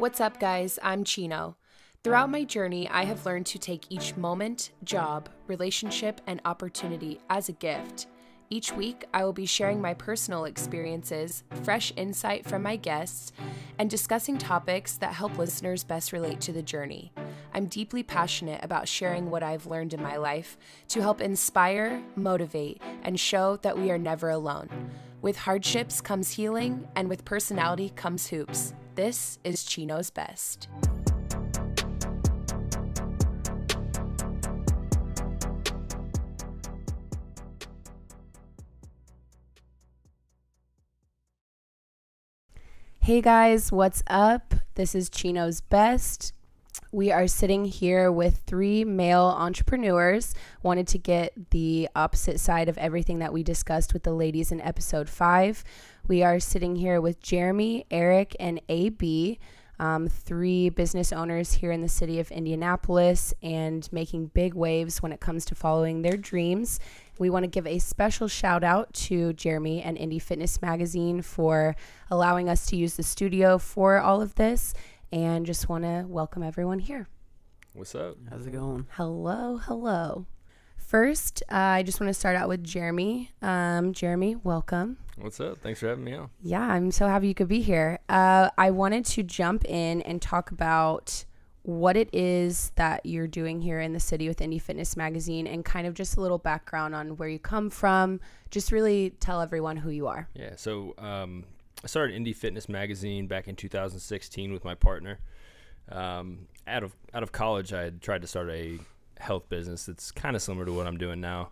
What's up, guys? I'm Chino. Throughout my journey, I have learned to take each moment, job, relationship, and opportunity as a gift. Each week, I will be sharing my personal experiences, fresh insight from my guests, and discussing topics that help listeners best relate to the journey. I'm deeply passionate about sharing what I've learned in my life to help inspire, motivate, and show that we are never alone. With hardships comes healing, and with personality comes hoops. This is Chino's Best. Hey guys, what's up? This is Chino's Best. We are sitting here with three male entrepreneurs. Wanted to get the opposite side of everything that we discussed with the ladies in episode 5. We are sitting here with Jeremy, Eric, and AB, three business owners here in the city of Indianapolis and making big waves when it comes to following their dreams. We want to give a special shout out to Jeremy and Indie Fitness Magazine for allowing us to use the studio for all of this, and just want to welcome everyone here. What's up? How's it going? Hello. First, I just want to start out with Jeremy. Jeremy, welcome. What's up? Thanks for having me on. Yeah, I'm so happy you could be here. I wanted to jump in and talk about what it is that you're doing here in the city with Indie Fitness Magazine, and kind of just a little background on where you come from. Just really tell everyone who you are. Yeah, so I started Indie Fitness Magazine back in 2016 with my partner. Out of college, I had tried to start a health business that's kind of similar to what I'm doing now.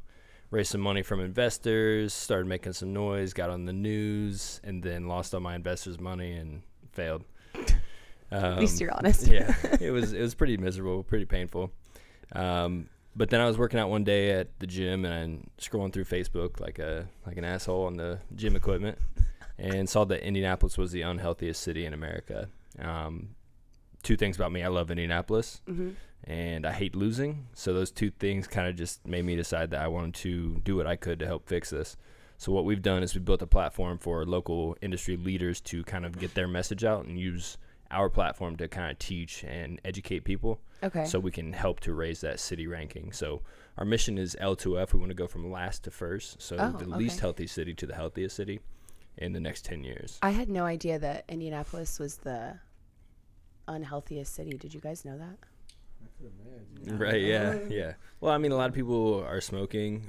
Raised some money from investors, started making some noise, got on the news, and then lost all my investors' money and failed. At least you're honest. Yeah, it was pretty miserable, pretty painful. But then I was working out one day at the gym and scrolling through Facebook like an asshole on the gym equipment, and saw that Indianapolis was the unhealthiest city in America. Two things about me: I love Indianapolis, mm-hmm. and I hate losing. So those two things kind of just made me decide that I wanted to do what I could to help fix this. So what we've done is we built a platform for local industry leaders to kind of get their message out and use our platform to kind of teach and educate people. Okay. So we can help to raise that city ranking. So our mission is L2F. We want to go from last to first. So least healthy city to the healthiest city in the next 10 years. I had no idea that Indianapolis was the unhealthiest city. Did you guys know that? Right, yeah. Well, I mean, a lot of people are smoking,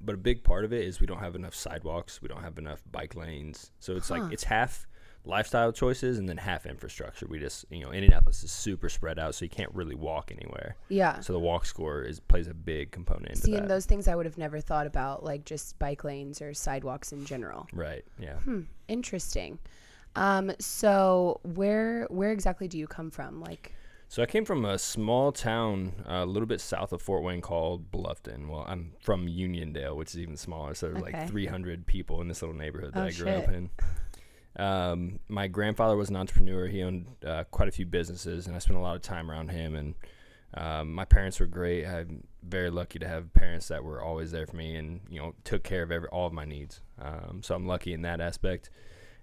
but a big part of it is we don't have enough sidewalks. We don't have enough bike lanes. So it's like it's half lifestyle choices and then half infrastructure. We just, Indianapolis is super spread out, so you can't really walk anywhere. Yeah. So the walk score plays a big component into that. See, and those things I would have never thought about, like just bike lanes or sidewalks in general. Right, yeah. Interesting. So where exactly do you come from? So I came from a small town a little bit south of Fort Wayne called Bluffton. Well, I'm from Uniondale, which is even smaller. So there's like 300 people in this little neighborhood that I grew up in. My grandfather was an entrepreneur. He owned quite a few businesses, and I spent a lot of time around him. And my parents were great. I'm very lucky to have parents that were always there for me and took care of all of my needs. So I'm lucky in that aspect.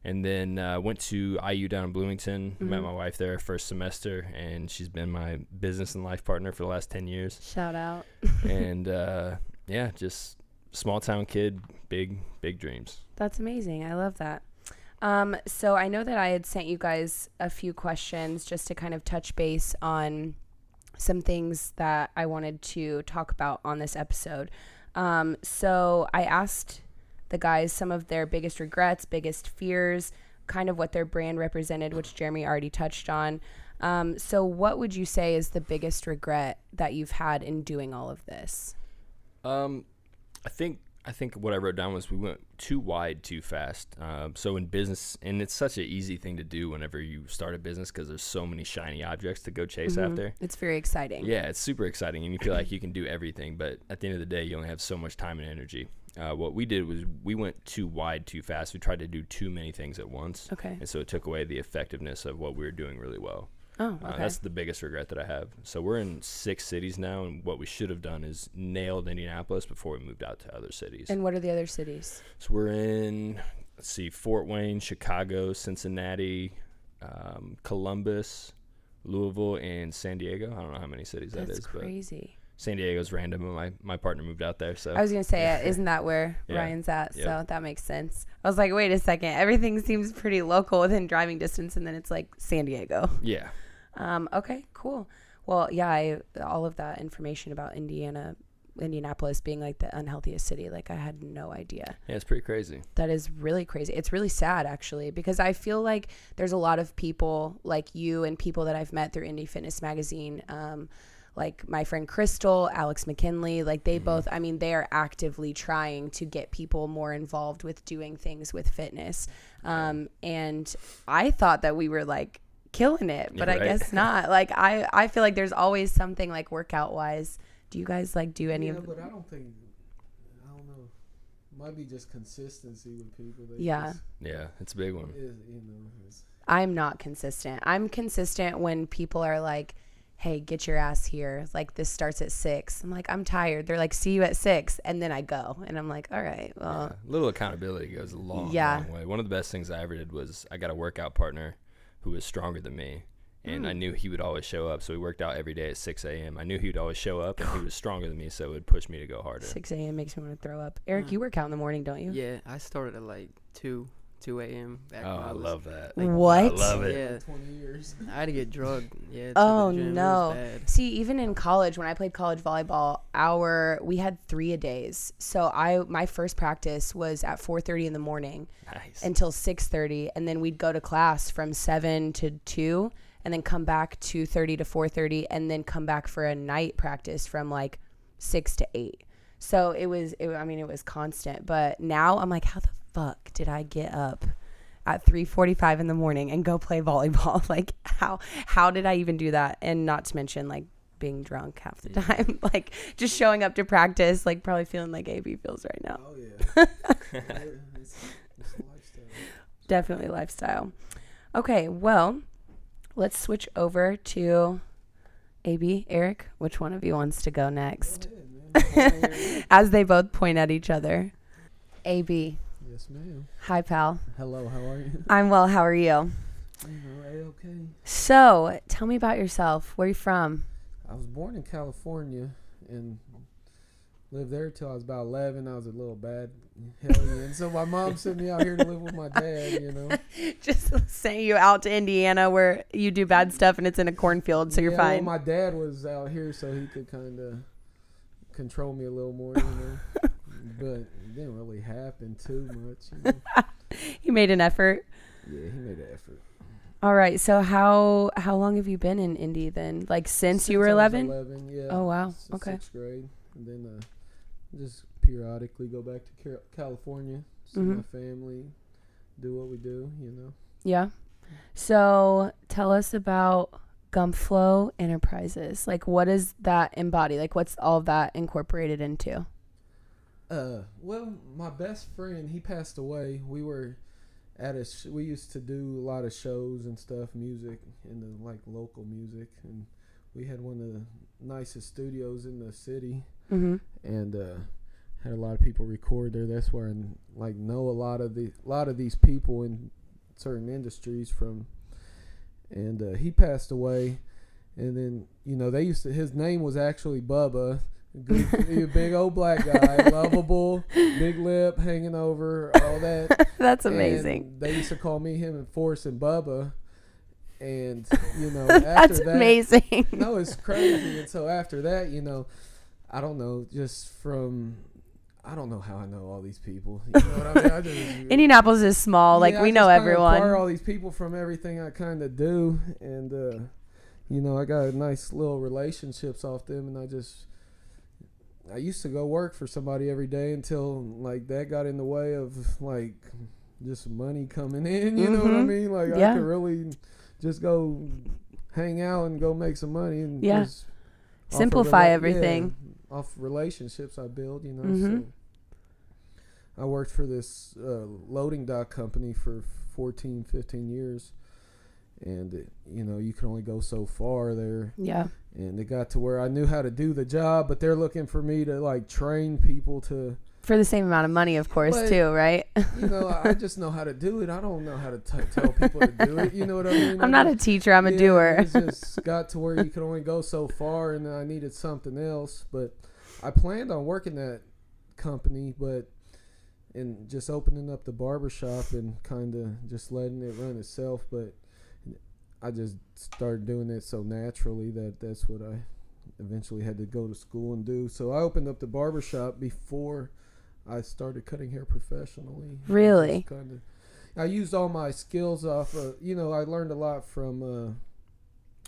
And then went to IU down in Bloomington, mm-hmm. met my wife there first semester, and she's been my business and life partner for the last 10 years. Shout out. And just small town kid, big dreams. That's amazing. I love that. So I know that I had sent you guys a few questions just to kind of touch base on some things that I wanted to talk about on this episode. So I asked the guys some of their biggest regrets, biggest fears, kind of what their brand represented, which Jeremy already touched on. So what would you say is the biggest regret that you've had in doing all of this? I think what I wrote down was we went too wide too fast. So in business, and it's such an easy thing to do whenever you start a business because there's so many shiny objects to go chase mm-hmm. after. It's very exciting. Yeah, it's super exciting, and you feel like you can do everything, but at the end of the day, you only have so much time and energy. What we did was we went too wide too fast. We tried to do too many things at once. Okay. And so it took away the effectiveness of what we were doing really well. Oh, okay. That's the biggest regret that I have. So we're in 6 cities now, and what we should have done is nailed Indianapolis before we moved out to other cities. And what are the other cities? So we're in, Fort Wayne, Chicago, Cincinnati, Columbus, Louisville, and San Diego. I don't know how many cities that is. That's crazy. But San Diego's random, and my partner moved out there. So I was going to say, isn't that where Ryan's at? Yep. So that makes sense. I was like, wait a second. Everything seems pretty local within driving distance, and then it's like San Diego. Yeah. Okay, cool. Well, yeah, all of that information about Indianapolis being like the unhealthiest city, like I had no idea. Yeah, it's pretty crazy. That is really crazy. It's really sad, actually, because I feel like there's a lot of people like you and people that I've met through Indie Fitness Magazine, like my friend Crystal, Alex McKinley, like they both, I mean, they are actively trying to get people more involved with doing things with fitness. And I thought that we were like killing it, but I guess not. Like I feel like there's always something like workout wise. Do you guys like do any of? But I don't know. It might be just consistency with people. Yeah, it's a big one. I'm not consistent. I'm consistent when people are like, "Hey, get your ass here. Like this starts at 6." I'm like, "I'm tired." They're like, "See you at 6," and then I go, and I'm like, "All right." Well, yeah. A little accountability goes a long way. One of the best things I ever did was I got a workout partner who was stronger than me. And I knew he would always show up. So we worked out every day at 6 a.m. I knew he would always show up, and he was stronger than me, so it would push me to go harder. 6 a.m. makes me want to throw up. Eric, you work out in the morning, don't you? Yeah, I started at like 2 a.m. Oh, I love that. Like, what? I love it. Yeah. 20 years. I had to get drugged. Yeah. Oh, no. See, even in college, when I played college volleyball, we had 3-a-days. So my first practice was at 4:30 in the morning. Nice. Until 6:30, and then we'd go to class from 7 to 2, and then come back 2:30 to 4:30, and then come back for a night practice from like 6 to 8. So it was constant. But now I'm like, how the fuck did I get up at 3:45 in the morning and go play volleyball? Like how did I even do that? And not to mention like being drunk half the time, like just showing up to practice, like probably feeling like AB feels right now. Oh yeah. It's a lifestyle. Definitely lifestyle. Okay, well, let's switch over to AB, Eric. Which one of you wants to go next? Go ahead, as they both point at each other. AB. Yes, ma'am. Hi, pal. Hello, how are you? I'm well. How are you? I'm all right, okay. So, tell me about yourself. Where are you from? I was born in California and lived there till I was about 11. I was a little bad hellion. So my mom sent me out here to live with my dad, you know. Just sent you out to Indiana where you do bad stuff and it's in a cornfield, so you're fine. Well, my dad was out here so he could kind of control me a little more, you know. But it didn't really happen too much, you know. He made an effort. Yeah, he made an effort. All right, so how long have you been in Indy then? Like since you were 11? 11, yeah. Oh, wow. Okay. 6th grade. And then just periodically go back to California, see my family, do what we do, you know. Yeah. So tell us about Gumflow Enterprises. Like, what does that embody? Like, what's all that incorporated into? Well, my best friend, he passed away. We were at we used to do a lot of shows and stuff, music, and the, like, local music. And we had one of the nicest studios in the city. Mm-hmm. And had a lot of people record there. That's where I like know a lot of these people in certain industries from. And he passed away, and then you know they used to. His name was actually Bubba. Goofy, big old black guy, lovable, big lip, hanging over, all that. That's amazing. And they used to call me him and Force and Bubba. And you know that's after amazing. That, no, it's crazy. And so after that, you know. I don't know, just from, I don't know how I know all these people. You know what I mean? Indianapolis is small. Yeah, like, we know everyone. I acquire all these people from everything I kind of do. And, you know, I got a nice little relationships off them. And I used to go work for somebody every day until, like, that got in the way of, like, just money coming in. You know what I mean? Like, I could really just go hang out and go make some money. And just simplify everything. Off relationships I build, you know. So I worked for this loading dock company for 15 years, and you know you can only go so far there. Yeah. And it got to where I knew how to do the job, but they're looking for me to like train people to For the same amount of money, of course, but, too, right? You know, I just know how to do it. I don't know how to tell people to do it. You know what I mean? I'm not a teacher. I'm a doer. It just got to where you could only go so far, and I needed something else. But I planned on working that company, but and just opening up the barbershop and kind of just letting it run itself. But I just started doing it so naturally that that's what I eventually had to go to school and do. So I opened up the barbershop before I started cutting hair professionally. Really? I used all my skills off of, you know, I learned a lot from,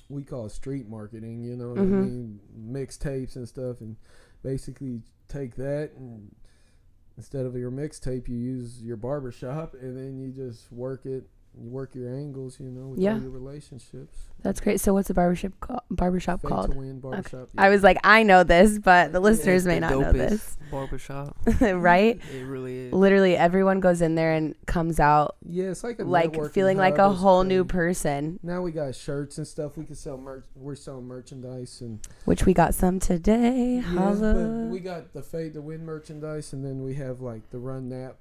we call it street marketing, you know what I mean? Mixtapes and stuff, and basically take that and instead of your mixtape, you use your barbershop and then you just work it. You work your angles, you know, with all your relationships. That's great. So what's the barbershop called? Fade to Win Barbershop. Okay. Yeah. I was like, I know this, but the listeners may not know this. Barbershop. Right? It really is. Literally everyone goes in there and comes out it's like a feeling like a whole new person. Now we got shirts and stuff. We can sell merch. We're selling merchandise. Which we got some today. Yeah, holla. We got the Fade to Win merchandise, and then we have like the Run Nap.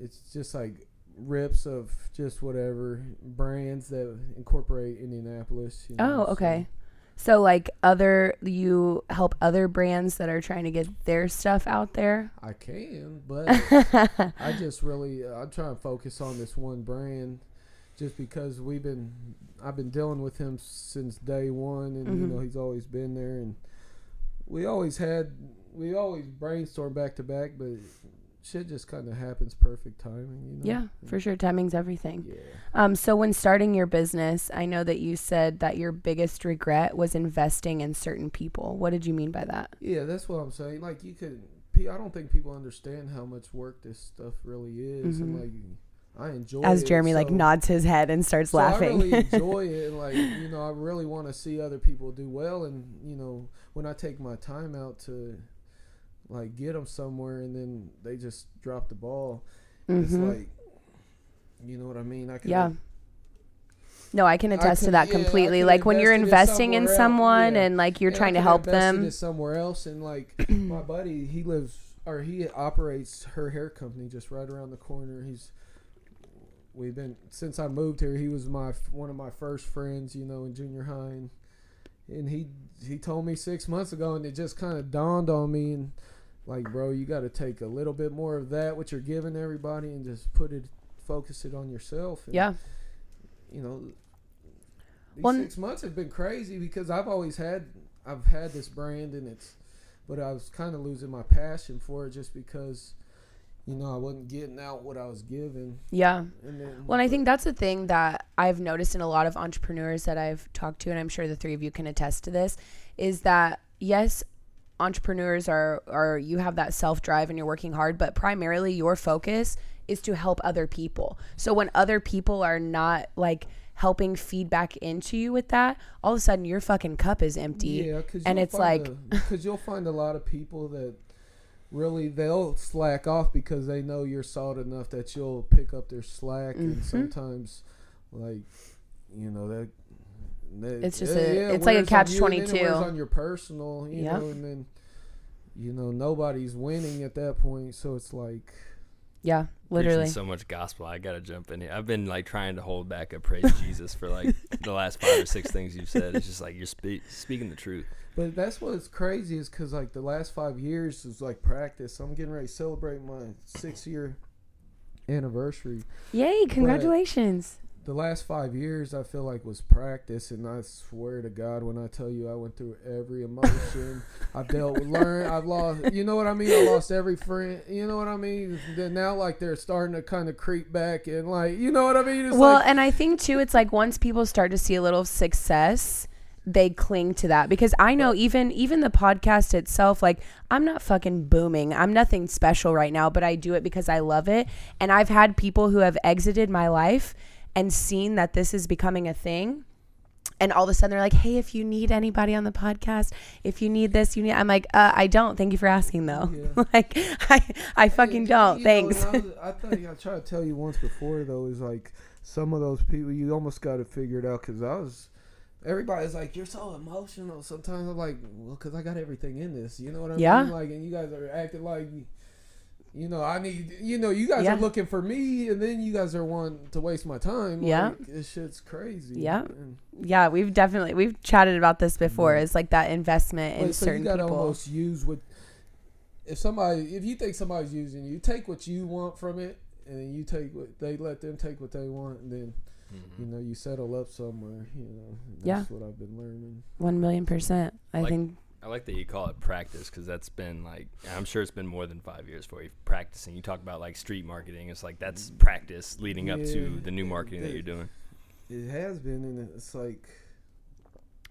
It's just like rips of just whatever brands that incorporate Indianapolis. You know, okay. So like you help other brands that are trying to get their stuff out there? I can, but I just really, I'm trying to focus on this one brand just because I've been dealing with him since day one, and you know, he's always been there, and we always brainstormed back to back, but shit just kind of happens perfect timing, you know? Yeah, for sure. Timing's everything. Yeah. So when starting your business, I know that you said that your biggest regret was investing in certain people. What did you mean by that? Yeah, that's what I'm saying. Like I don't think people understand how much work this stuff really is. And like, I enjoy it. As Jeremy nods his head and starts laughing. I really enjoy it. And like, you know, I really want to see other people do well. And, you know, when I take my time out to like get them somewhere and then they just drop the ball. It's like, you know what I mean? No, I can attest to that completely. Like when you're investing in someone and like you're trying to help them somewhere else. And like my buddy, he operates her hair company just right around the corner. Since I moved here, he was one of my first friends, you know, in junior high. And he told me 6 months ago, and it just kind of dawned on me, and like, bro, you got to take a little bit more of that what you're giving everybody and just focus it on yourself. And, you know, these 6 months have been crazy because I've had this brand, and but I was kind of losing my passion for it just because, you know, I wasn't getting out what I was giving. Yeah. Well, I think that's the thing that I've noticed in a lot of entrepreneurs that I've talked to, and I'm sure the three of you can attest to this, is that, yes, entrepreneurs are you have that self-drive and you're working hard, but primarily your focus is to help other people. So when other people are not, like, helping feedback into you with that, all of a sudden your fucking cup is empty. Yeah, because you'll find a lot of people that, really, they'll slack off because they know you're solid enough that you'll pick up their slack, and sometimes, like, you know, that it's just it's like a catch-22. It wears on your personal, you know, and then, you know, nobody's winning at that point, so it's like, yeah, literally. Preaching so much gospel, I gotta jump in here. I've been like trying to hold back a praise Jesus for like the last 5 or 6 things you've said. It's just like you're speaking the truth. But that's what's crazy is because, like, the last 5 years is, like, practice. I'm getting ready to celebrate my 6-year anniversary. Yay, congratulations. But the last 5 years, I feel like, was practice. And I swear to God, when I tell you I went through every emotion, I've dealt with learn. I've lost, you know what I mean? I lost every friend. You know what I mean? Then now, like, they're starting to kind of creep back. And, like, you know what I mean? It's well, like, and I think, too, it's like once people start to see a little success, they cling to that, because I know even the podcast itself, like, I'm not fucking booming. I'm nothing special right now, but I do it because I love it. And I've had people who have exited my life and seen that this is becoming a thing. And all of a sudden they're like, hey, if you need anybody on the podcast, if you need this, I'm like, I don't. Thank you for asking, though. Yeah. Like, I fucking don't. Thanks. I tried to tell you once before, though, is like some of those people, you almost got it figured out, because everybody's like, you're so emotional. Sometimes I'm like, well, because I got everything in this. You know what I mean? Like, and you guys are acting like, you know, I need, you know, you guys are looking for me, and then you guys are wanting to waste my time. Yeah. Like, this shit's crazy. Yeah. Man. Yeah, we've definitely, we've chatted about this before. It's like that investment in certain people. So you got to almost use what, if somebody, if you think somebody's using you, take what you want from it, and then you take what, they let them take what they want, and then, you know, you settle up somewhere, you know. That's what I've been learning. 1,000,000%. I like that you call it practice, because that's been like, I'm sure it's been more than 5 years for you practicing. You talk about like street marketing. It's like that's practice leading up to the new marketing that you're doing. It has been, and it's like,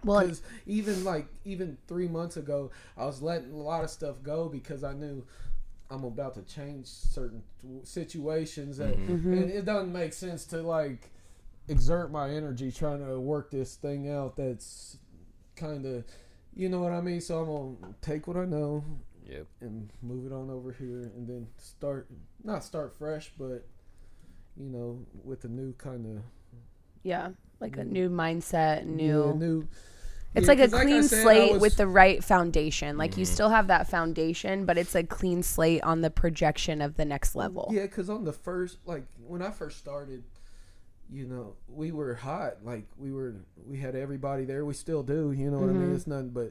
well, because even 3 months ago, I was letting a lot of stuff go because I knew I'm about to change certain situations, that, and it doesn't make sense to like exert my energy trying to work this thing out. That's kind of, you know what I mean? So I'm gonna take what I know, and move it on over here, and then not start fresh, but you know, with a new kind of like a new mindset, new. It's like a clean slate with the right foundation. Like you still have that foundation, but it's a clean slate on the projection of the next level. Yeah, because on the first, like when I first started, you know, we were hot. Like we had everybody there. We still do. You know what I mean? It's nothing, but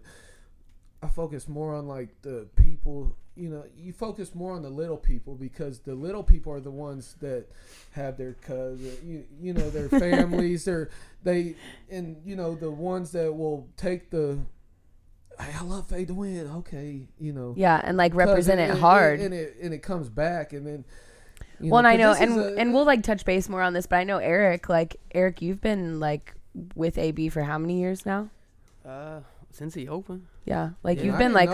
I focus more on like the people. You know, you focus more on the little people, because the little people are the ones that have their cousins, you know, their families, and you know, the ones that will take the, hey, I love Fade to Win. Okay, you know. Yeah, and like represent it hard, and it comes back, and then. You well, know, and I know, and we'll like touch base more on this, but I know Eric, you've been like with AB for how many years now? Since he opened. Yeah, like you've been like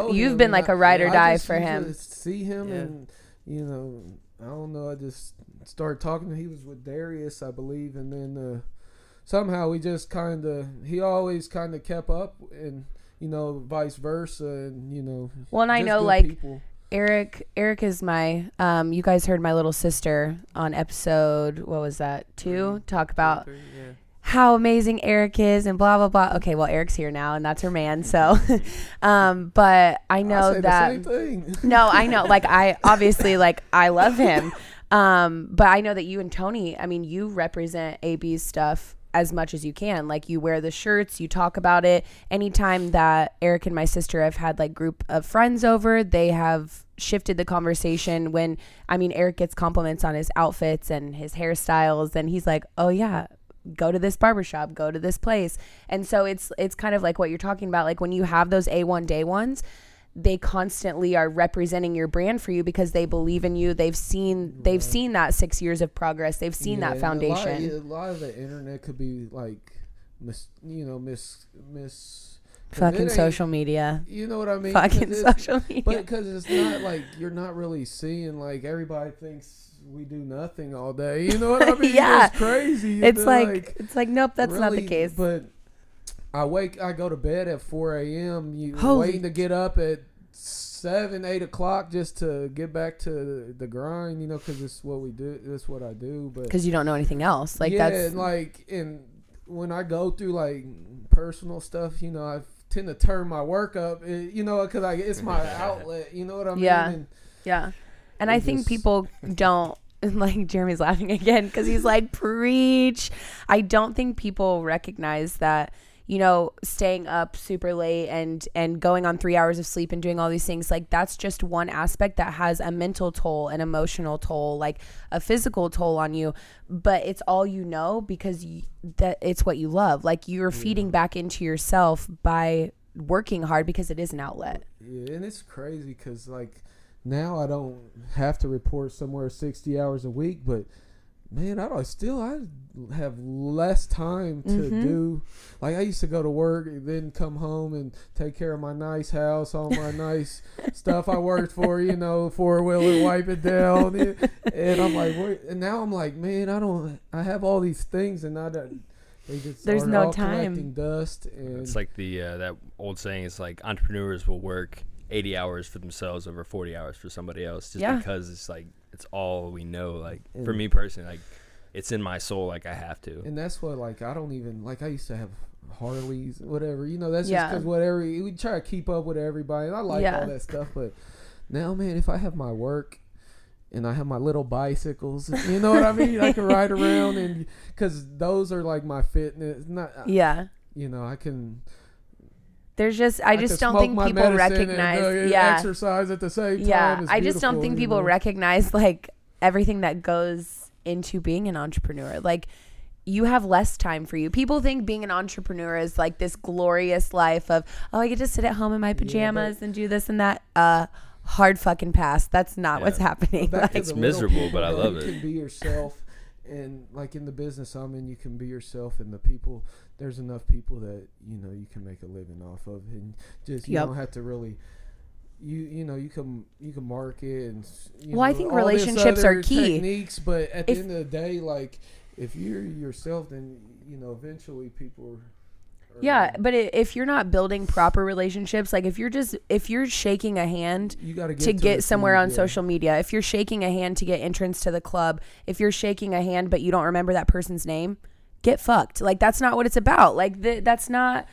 a ride or die for him. Just see him, and you know, I don't know. I just started talking to him. He was with Darius, I believe, and then somehow we just kind of, he always kind of kept up, and you know, vice versa, and you know. Well, and I know like. People. Eric is my, you guys heard my little sister on episode, what was that, 2? Talk about 3, how amazing Eric is and blah, blah, blah. Okay, well, Eric's here now, and that's her man, so. But I know that. The same thing. No, I know. Like, I obviously, like, I love him. But I know that you and Tony, I mean, you represent AB's stuff as much as you can. Like, you wear the shirts, you talk about it. Anytime that Eric and my sister have had like group of friends over, they have shifted the conversation. When I mean, Eric gets compliments on his outfits and his hairstyles, and he's like, oh yeah, go to this barbershop, go to this place. And so it's kind of like what you're talking about, like when you have those A1 day ones, they constantly are representing your brand for you because they believe in you. They've seen that 6 years of progress. They've seen that foundation. A lot of the internet could be like, fucking social media. You know what I mean? Fucking social media. But because it's not like, you're not really seeing, like everybody thinks we do nothing all day. You know what I mean? It's crazy. It's like, nope, that's really not the case. But I go to bed at 4 a.m. Waiting to get up at 8 o'clock just to get back to the grind, you know, because it's what we do. That's what I do. But because you don't know anything else. Like, yeah, that's like, and when I go through like personal stuff, you know, I tend to turn my work up, you know, because it's my outlet. You know what I mean? Yeah. And I think people don't. Like, Jeremy's laughing again because he's like, preach. I don't think people recognize that, you know, staying up super late and going on 3 hours of sleep and doing all these things, like that's just one aspect that has a mental toll, an emotional toll, like a physical toll on you. But it's all, you know, because that it's what you love. Like, you're feeding back into yourself by working hard because it is an outlet. Yeah, and it's crazy because like now I don't have to report somewhere 60 hours a week, but man, I have less time to do. Like, I used to go to work and then come home and take care of my nice house, all my nice stuff I worked for, you know, 4-wheeler, wipe it down. And I'm like, and now I'm like, man, I have all these things, and there's no time. Dust, and it's like that old saying, it's like entrepreneurs will work 80 hours for themselves over 40 hours for somebody else, just because it's like, it's all we know. Like, and for me personally, like, it's in my soul. Like, I have to. And that's what, like, I don't even, like, I used to have Harleys, whatever. You know, that's just because whatever, we try to keep up with everybody. And I like all that stuff. But now, man, if I have my work and I have my little bicycles, you know what I mean? I can ride around, and because those are like my fitness. You know, I can. There's just, I just don't think people recognize. And, exercise at the same time. Yeah, I just don't think people recognize like everything that goes into being an entrepreneur. Like, you have less time for you. People think being an entrepreneur is like this glorious life of, oh, I get to sit at home in my pajamas and do this and that. Hard fucking pass. That's not what's happening. Like, it's miserable, but I love it. You can be yourself. And like in the business I'm in, you can be yourself, and the people, there's enough people that, you know, you can make a living off of, and just you don't have to really, you know, you can market and I think relationships are key techniques, but at the end of the day, like, if you're yourself, then, you know, eventually people are, but if you're not building proper relationships, like if you're shaking a hand to get somewhere on social media, if you're shaking a hand to get entrance to the club, if you're shaking a hand but you don't remember that person's name, get fucked. Like, that's not what it's about. Like, that's not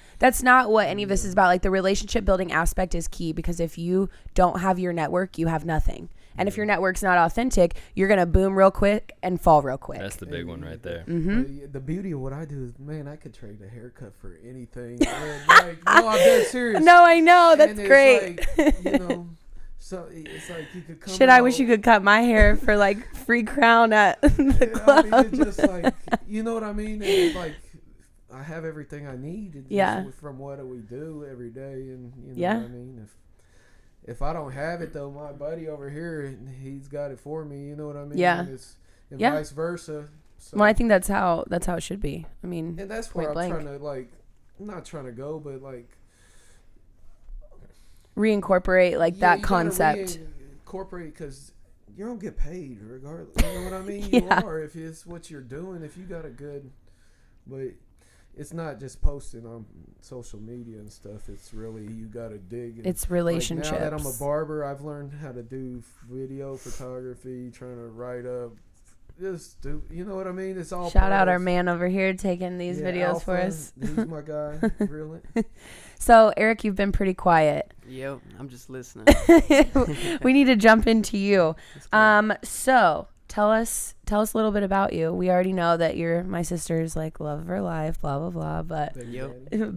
what any of this is about. Like, the relationship building aspect is key, because if you don't have your network, you have nothing. And if your network's not authentic, you're going to boom real quick and fall real quick. That's the big one right there. Mm-hmm. The beauty of what I do is, man, I could trade a haircut for anything. And like, no, I'm dead serious. No, I know. That's great. Like, you know, so it's like you could come out. I wish you could cut my hair for, like, free crown at the club. I mean, it's just like, you know what I mean? It's like, I have everything I need from what we do every day. And you know what I mean? If I don't have it, though, my buddy over here, he's got it for me. You know what I mean? Yeah. And vice versa. So. Well, I think that's how it should be. I mean, and that's where I'm trying to, like, not trying to go, but, like, reincorporate, like, that concept. Reincorporate, because you don't get paid regardless. You know what I mean? You are, if it's what you're doing, if you got a good, but it's not just posting on social media and stuff. It's really, you got to dig. It's relationships. Like, now that I'm a barber, I've learned how to do video photography, trying to write up. Just do, you know what I mean? It's all. Shout out our man over here taking these videos Alpha, for us. He's my guy, really. So, Eric, you've been pretty quiet. Yep, I'm just listening. We need to jump into you. Cool. So. Tell us a little bit about you. We already know that you're my sister's, like, love of her life, blah blah blah. But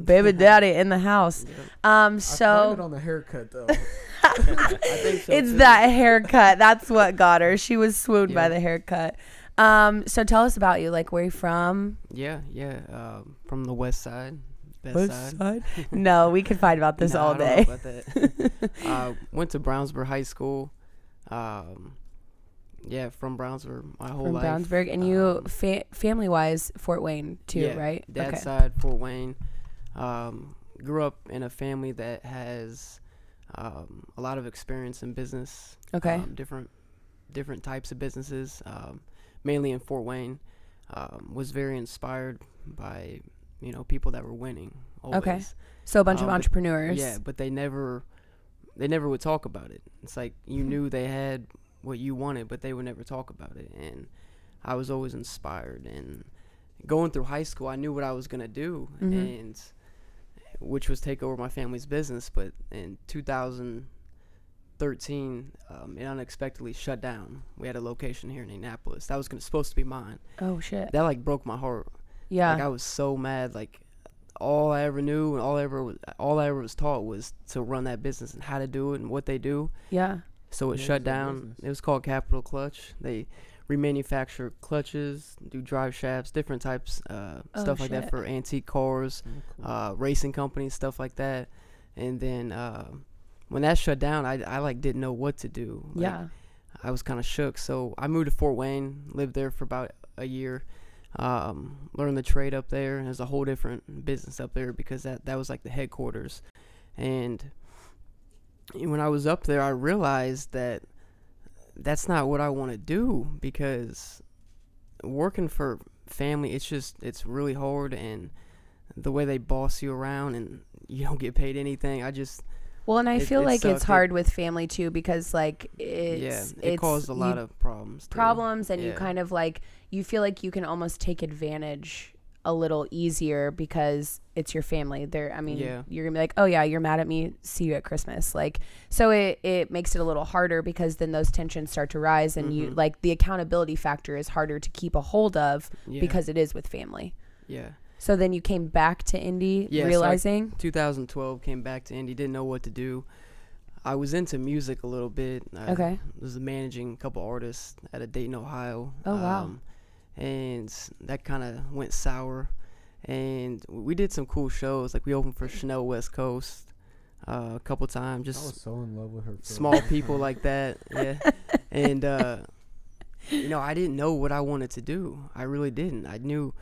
baby daddy in the house. I blame it on the haircut, though. I think so, it's too. That haircut. That's what got her. She was swooned by the haircut. So tell us about you. Like, where you from? From the west side. West side? No, we could fight about this all day. I don't know about that. Went to Brownsburg High School. From Brownsburg my whole life. From Brownsburg. And you, family-wise, Fort Wayne, too, right? Dad's side, Fort Wayne. Grew up in a family that has a lot of experience in business. Okay. Different types of businesses, mainly in Fort Wayne. Was very inspired by, you know, people that were winning always. Okay. So a bunch of entrepreneurs. But they never would talk about it. It's like you knew they had what you wanted, but they would never talk about it. And I was always inspired, and going through high school I knew what I was gonna do, and which was take over my family's business. But in 2013, it unexpectedly shut down. We had a location here in Indianapolis that was supposed to be mine. Oh shit. That, like, broke my heart. Like, I was so mad. Like, all I ever knew and all I ever was taught was to run that business and how to do it and what they do. So it shut down. It was called Capital Clutch. They remanufacture clutches, do drive shafts, different types, stuff like that for antique cars, racing companies, stuff like that. And then when that shut down, I like didn't know what to do. Like, I was kind of shook. So I moved to Fort Wayne, lived there for about a year, learned the trade up there. There's a whole different business up there because that was like the headquarters. And when I was up there, I realized that that's not what I want to do, because working for family, it's really hard, and the way they boss you around and you don't get paid anything. I feel like it's hard with family too, because, like, it caused a lot of problems. You kind of, like, you feel like you can almost take advantage a little easier because it's your family. They're, I mean, yeah. You're gonna be like, oh yeah, you're mad at me, see you at Christmas. Like, so it makes it a little harder because then those tensions start to rise, and mm-hmm. you, like, the accountability factor is harder to keep a hold of yeah. because it is with family. Yeah. So then you came back to Indy, yeah, realizing? So 2012 came back to Indy, didn't know what to do. I was into music a little bit. Okay. I was managing a couple artists out of Dayton, Ohio. Oh, wow. And that kind of went sour. And we did some cool shows. Like, we opened for Chanel West Coast a couple times. Just I was so in love with her. Small people like that. Yeah. And, you know, I didn't know what I wanted to do. I really didn't. I knew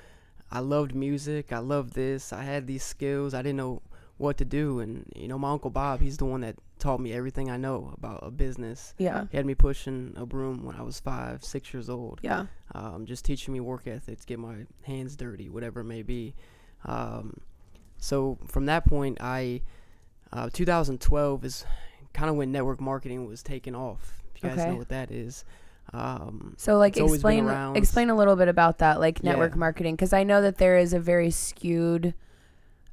I loved music. I loved this. I had these skills. I didn't know what to do. And, you know, my Uncle Bob, he's the one that taught me everything I know about a business. Yeah. He had me pushing a broom when I was 5, 6 years old. Yeah. Just teaching me work ethics, get my hands dirty, whatever it may be. So from that point, 2012 is kind of when network marketing was taking off. If you guys know what that is. So like explain a little bit about that, like network marketing, because I know that there is a very skewed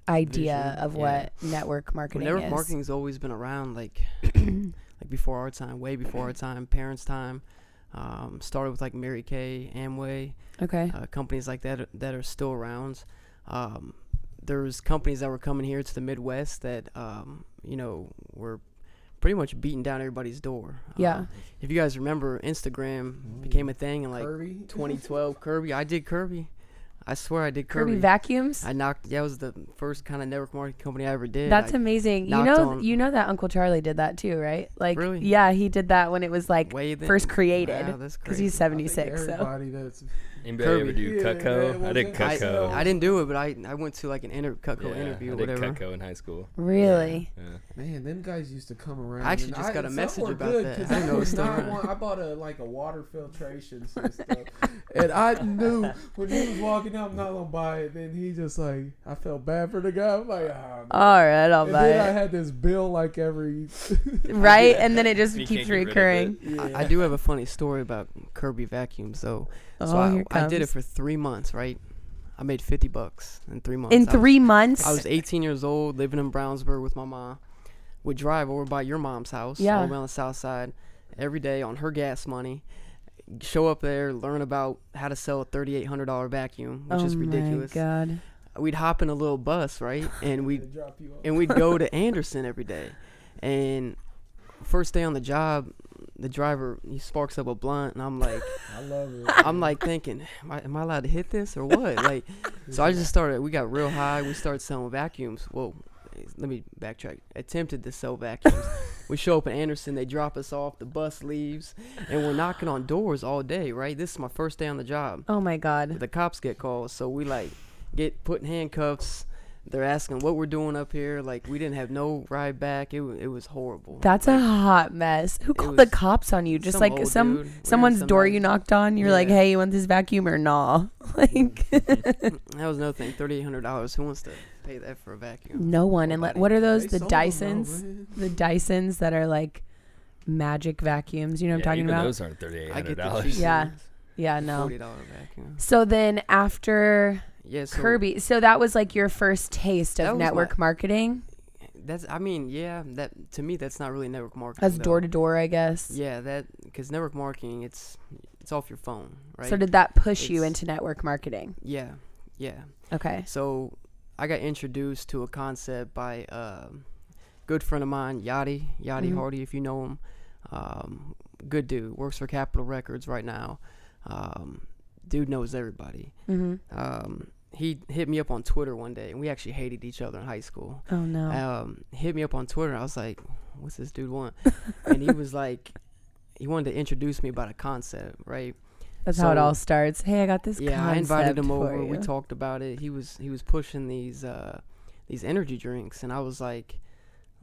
idea of what network marketing is. Network marketing's always been around, like like before our time, way before our time, parents' time. Started with like Mary Kay, Amway, companies like that are still around. There's companies that were coming here to the Midwest that you know, were pretty much beating down everybody's door. If you guys remember, Instagram became a thing in like Kirby? 2012. Kirby, I did Kirby. I swear I did Kirby. Kirby vacuums? I knocked. Yeah, it was the first kind of network marketing company I ever did. That's amazing. You know that Uncle Charlie did that too, right? Like, really? Yeah, he did that when it was like first created. Wow, that's crazy. Because he's 76. Anybody ever do Cutco? I did Cutco. I didn't do it, but I went to like an Cutco interview or whatever. I did Cutco in high school. Really? Yeah. Man, them guys used to come around. I actually just got a message about that. I know it's not. I bought a water filtration system, and I knew when he was walking. I'm not gonna buy it. Then he just like, I felt bad for the guy. I'm like, alright, I'll buy it. And then I had this bill like every right, and then it just keeps recurring. Yeah. I do have a funny story about Kirby vacuums though. I did it for 3 months, right? I made $50 in 3 months. I was 18 years old, living in Brownsburg with my mom. Would drive over by your mom's house, all around the south side, every day on her gas money. Show up there, learn about how to sell a $3,800 vacuum, which is ridiculous. My God. We'd hop in a little bus, right? And we'd go to Anderson every day. And first day on the job, the driver, he sparks up a blunt, and I'm like, I love it. I'm like thinking, am I allowed to hit this or what? Like, so I just started. We got real high. We started selling vacuums. Whoa. Let me backtrack. Attempted to sell vacuums. We show up in Anderson. They drop us off. The bus leaves, and we're knocking on doors all day. Right, this is my first day on the job. Oh my God! The cops get called, so we like get put in handcuffs. They're asking what we're doing up here. Like, we didn't have no ride back. It was horrible. That's a hot mess. Who called the cops on you? Just like someone's door you knocked on. You're like, hey, you want this vacuum or nah? Like that was another thing. $3,800. Who wants to pay that for a vacuum? No one. And what are those? The Dysons. The Dysons that are like magic vacuums. You know what I'm talking about? Those aren't $3,800. Yeah. Yeah. No. $40 vacuum. So then after. Yeah, so Kirby. So that was like your first taste of network marketing. That to me, that's not really network marketing. That's door to door, I guess. Yeah, that because network marketing, it's off your phone, right? So did that push you into network marketing? Yeah, yeah. Okay. So I got introduced to a concept by a good friend of mine, Yachty mm-hmm. Hardy, if you know him. Good dude, works for Capitol Records right now. Dude knows everybody. Mm-hmm. He hit me up on Twitter one day, and we actually hated each other in high school. Oh, no. Hit me up on Twitter, and I was like, what's this dude want? And he was like, he wanted to introduce me about a concept, right? That's how it all starts. Hey, I got this concept. I invited him over. We talked about it. He was pushing these energy drinks, and I was like,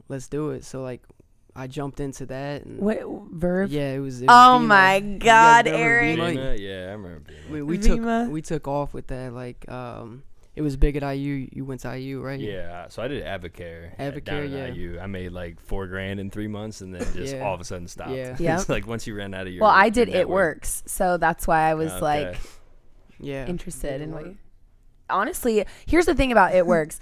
let's do it. So, like, I jumped into that. And what, Verve? Yeah, it was oh Vima. My God, Eric. Vima? Yeah, I remember Vima. We took off with that. Like, it was big at IU. You went to IU, right? Yeah, so I did Avocare down at IU. I made like $4,000 in 3 months, and then just all of a sudden stopped. Yeah, it's like once you ran out of your. Well, I did network. It Works, so that's why I was interested in what. honestly, here's the thing about It Works.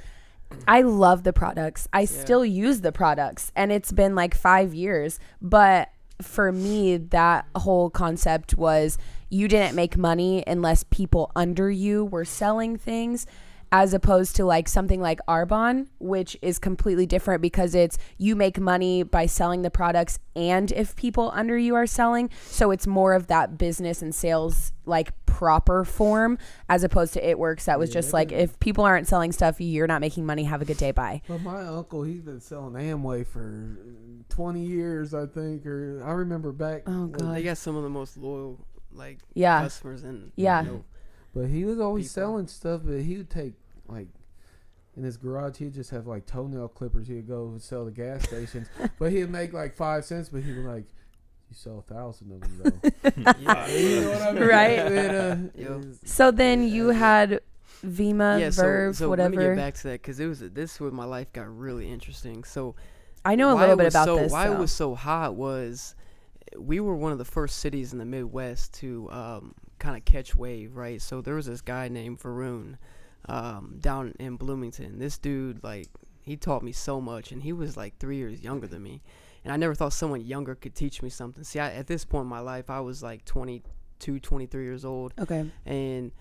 I love the products. I still use the products, and it's been like 5 years. But for me, that whole concept was you didn't make money unless people under you were selling things, as opposed to like something like Arbonne, which is completely different because it's you make money by selling the products and if people under you are selling. So it's more of that business and sales like proper form, as opposed to It Works that was just like, if people aren't selling stuff, you're not making money, have a good day, bye. Well, my uncle, he's been selling Amway for 20 years, I think, or I remember back. Oh, God. They got some of the most loyal like customers in you know, but he was always selling stuff, but he would take, like, in his garage, he'd just have, like, toenail clippers. He'd go and sell the gas stations. But he'd make, like, 5 cents, but he'd be like, you sell 1,000 of them, though. You know what I mean? Right. And, so then you had Vima, Verve, so whatever. Let me get back to that, because this is where my life got really interesting. So I know a little bit about this. Why it was so hot was we were one of the first cities in the Midwest to kind of catch wave, right? So there was this guy named Varun down in Bloomington. This dude, like, he taught me so much, and he was like 3 years younger than me, and I never thought someone younger could teach me something. See, at this point in my life, I was like 22, 23 years old. Okay. And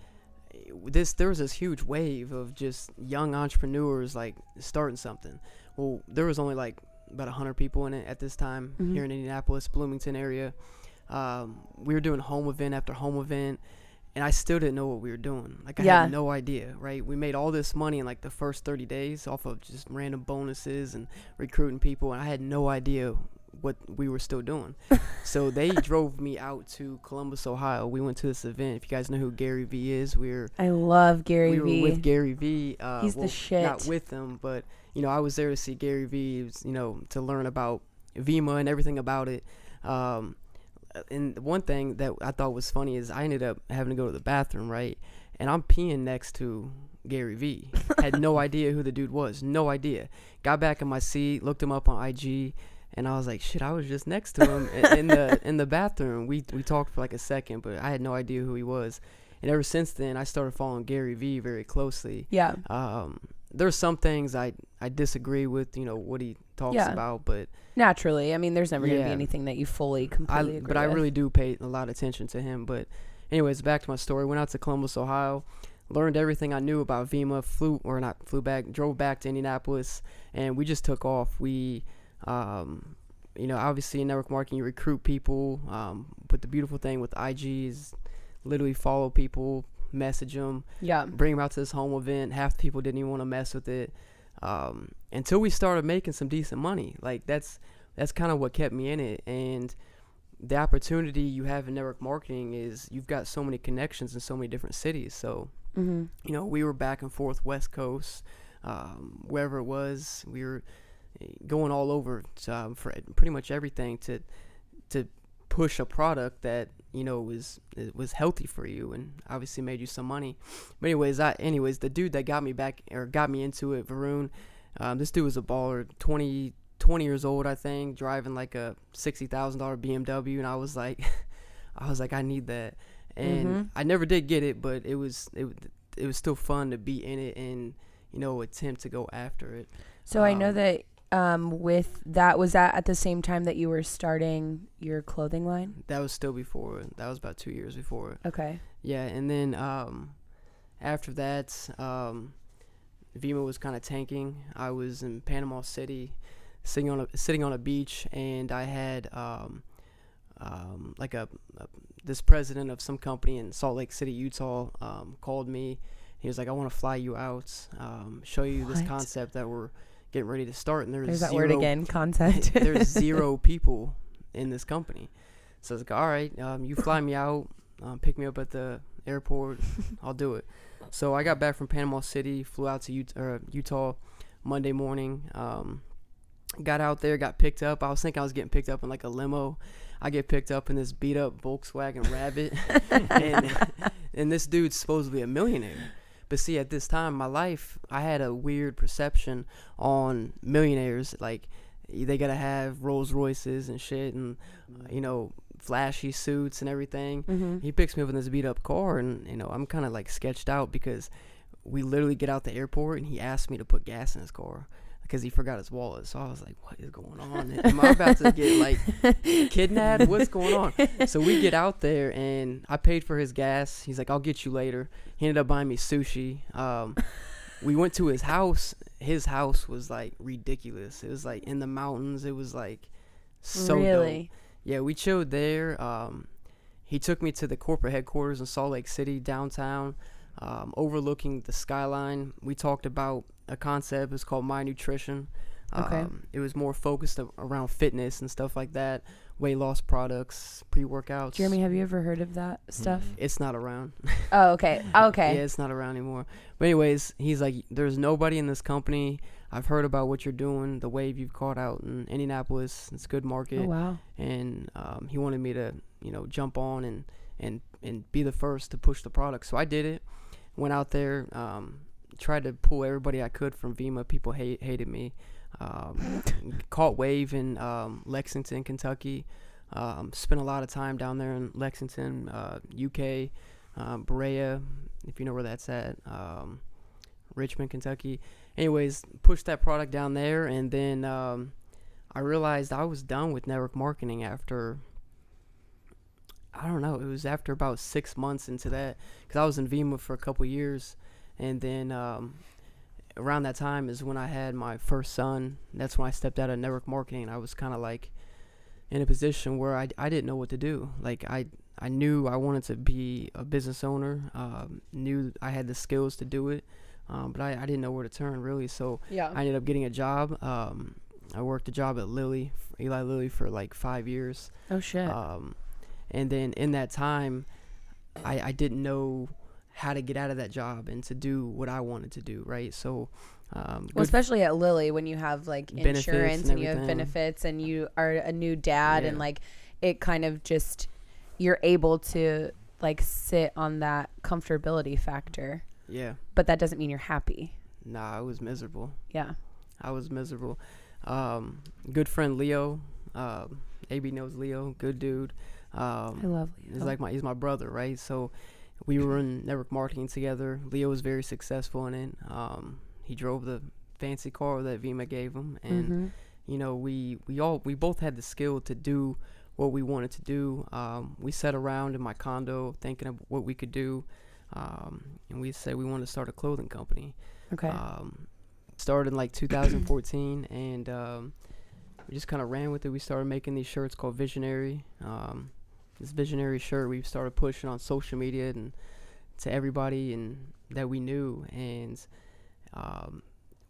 there was this huge wave of just young entrepreneurs like starting something. Well, there was only like about 100 people in it at this time here in Indianapolis, Bloomington area. We were doing home event after home event, and I still didn't know what we were doing. Like, I had no idea, right? We made all this money in like the first 30 days off of just random bonuses and recruiting people, and I had no idea what we were still doing. So they drove me out to Columbus, Ohio. We went to this event. If you guys know who Gary V is, I love Gary V. We were with Gary V. He's the shit. Not with him, but, you know, I was there to see Gary V, you know, to learn about Vima and everything about it. And one thing that I thought was funny is I ended up having to go to the bathroom, right? And I'm peeing next to Gary V. Had no idea who the dude was. No idea. Got back in my seat, looked him up on IG, and I was like, shit, I was just next to him in the bathroom. We talked for like a second, but I had no idea who he was. And ever since then, I started following Gary V very closely. Yeah. There's some things I disagree with, you know, what he talks about, but naturally, I mean, there's never going to be anything that you fully completely agree with. But I really do pay a lot of attention to him. But anyways, back to my story. Went out to Columbus, Ohio, learned everything I knew about Vima, drove back to Indianapolis, and we just took off. We, you know, obviously in network marketing, you recruit people, but the beautiful thing with IG is literally follow people, message them, bring them out to this home event. Half the people didn't even want to mess with it until we started making some decent money. Like, that's kind of what kept me in it. And the opportunity you have in network marketing is you've got so many connections in so many different cities. So you know, we were back and forth, West Coast, wherever it was. We were going all over for pretty much everything to push a product that, you know, was healthy for you and obviously made you some money. But anyways, the dude that got me into it, Varun, this dude was a baller, 20 years old, I think, driving like a $60,000 BMW. And I was like, I need that. And I never did get it, but it was still fun to be in it and, you know, attempt to go after it. So I know that was that at the same time that you were starting your clothing line? That was still before. That was about 2 years before. Okay. Yeah, and then after that, Vima was kind of tanking. I was in Panama City, sitting on a beach, and I had like this president of some company in Salt Lake City, Utah, called me. He was like, I want to fly you out, show you this concept that we're getting ready to start, and there's that word again, concept. There's zero people in this company. So I was like, all right, you fly me out, pick me up at the airport, I'll do it. So I got back from Panama City, flew out to Utah Monday morning, got out there, got picked up. I was thinking I was getting picked up in like a limo. I get picked up in this beat up Volkswagen Rabbit, and this dude's supposed to be a millionaire. But see, at this time in my life, I had a weird perception on millionaires. Like, they got to have Rolls Royces and shit and, you know, flashy suits and everything. He picks me up in this beat-up car, and, you know, I'm kind of, like, sketched out because we literally get out the airport and he asked me to put gas in his car because he forgot his wallet. So I was like, what is going on? Am I about to get like kidnapped? What's going on? So we get out there and I paid for his gas. He's like, I'll get you later. He ended up buying me sushi. We went to his house. His house was like ridiculous. It was like in the mountains. It was like so dope. Yeah, we chilled there. He took me to the corporate headquarters in Salt Lake City, downtown, overlooking the skyline. We talked about a concept. It's called My Nutrition. Okay. It was more focused around fitness and stuff like that, weight loss products, pre-workouts. Jeremy, have you ever heard of that stuff? It's not around. Oh, okay. Okay. Yeah, it's not around anymore. But anyways, he's like, there's nobody in this company. I've heard about what you're doing, the wave you've caught out in Indianapolis. It's a good market. Oh, wow. And he wanted me to, you know, jump on and be the first to push the product. So I did it. Went out there, tried to pull everybody I could from Vima. People hated me. Caught wave in Lexington, Kentucky. Spent a lot of time down there in Lexington, UK, Berea, if you know where that's at, Richmond, Kentucky. Anyways, pushed that product down there, and then I realized I was done with network marketing after, I don't know, it was after about 6 months into that, because I was in Vima for a couple years, and then around that time is when I had my first son. That's when I stepped out of network marketing. I was kind of like in a position where I didn't know what to do. Like I knew I wanted to be a business owner, knew I had the skills to do it. But I didn't know where to turn, really. So yeah. I ended up getting a job. I worked a job at Eli Lilly for like 5 years. Oh, shit. And then in that time, I didn't know how to get out of that job and to do what I wanted to do, right? So, well, especially at Lilly, when you have like insurance and you have benefits and you are a new dad, yeah. And like it kind of just, you're able to like sit on that comfortability factor. Yeah. But that doesn't mean you're happy. Nah, I was miserable. Yeah. I was miserable. Good friend Leo. AB knows Leo. Good dude. I love Leo. He's my brother, right? So we were in network marketing together. Leo was very successful in it. He drove the fancy car that Vima gave him. And, you know, we both had the skill to do what we wanted to do. We sat around in my condo thinking of what we could do. And we said we wanted to start a clothing company. Okay. Started in like 2014, and we just kind of ran with it. We started making these shirts called Visionary. This Visionary shirt we started pushing on social media and to everybody and that we knew, and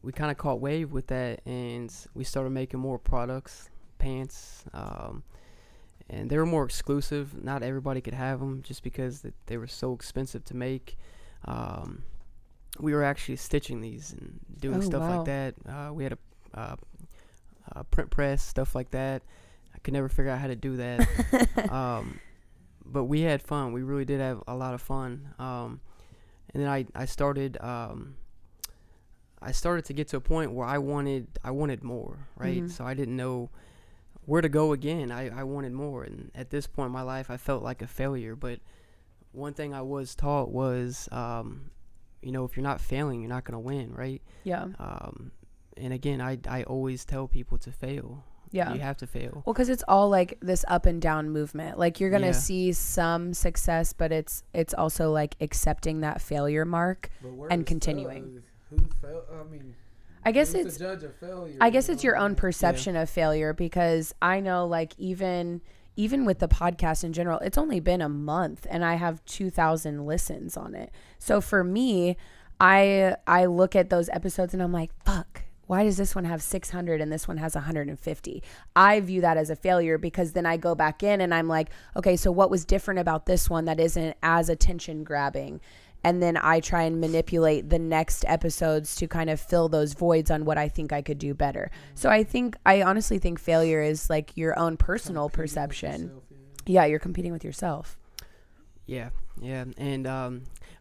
we kind of caught wave with that, and we started making more products, pants, and they were more exclusive. Not everybody could have them just because they were so expensive to make. We were actually stitching these and doing stuff like that. We had a print press, stuff like that. I could never figure out how to do that. But we had fun. We really did have a lot of fun. And then I started to get to a point where I wanted more, right? Mm-hmm. So I didn't know where to go again. I wanted more, and at this point in my life I felt like a failure. But one thing I was taught was you know, if you're not failing, you're not gonna win, right? Yeah. And again, I always tell people to fail. Yeah, you have to fail. Well, because it's all like this up and down movement. Like you're gonna see some success, but it's also like accepting that failure mark and continuing. I guess it's your own perception of failure, because I know like even with the podcast in general, it's only been a month and I have 2,000 listens on it. So for me, I look at those episodes and I'm like, fuck, why does this one have 600 and this one has 150? I view that as a failure, because then I go back in and I'm like, okay, so what was different about this one that isn't as attention grabbing? And then I try and manipulate the next episodes to kind of fill those voids on what I think I could do better. So I honestly think failure is like your own personal perception. Yourself, yeah. Yeah, you're competing with yourself. Yeah, yeah. And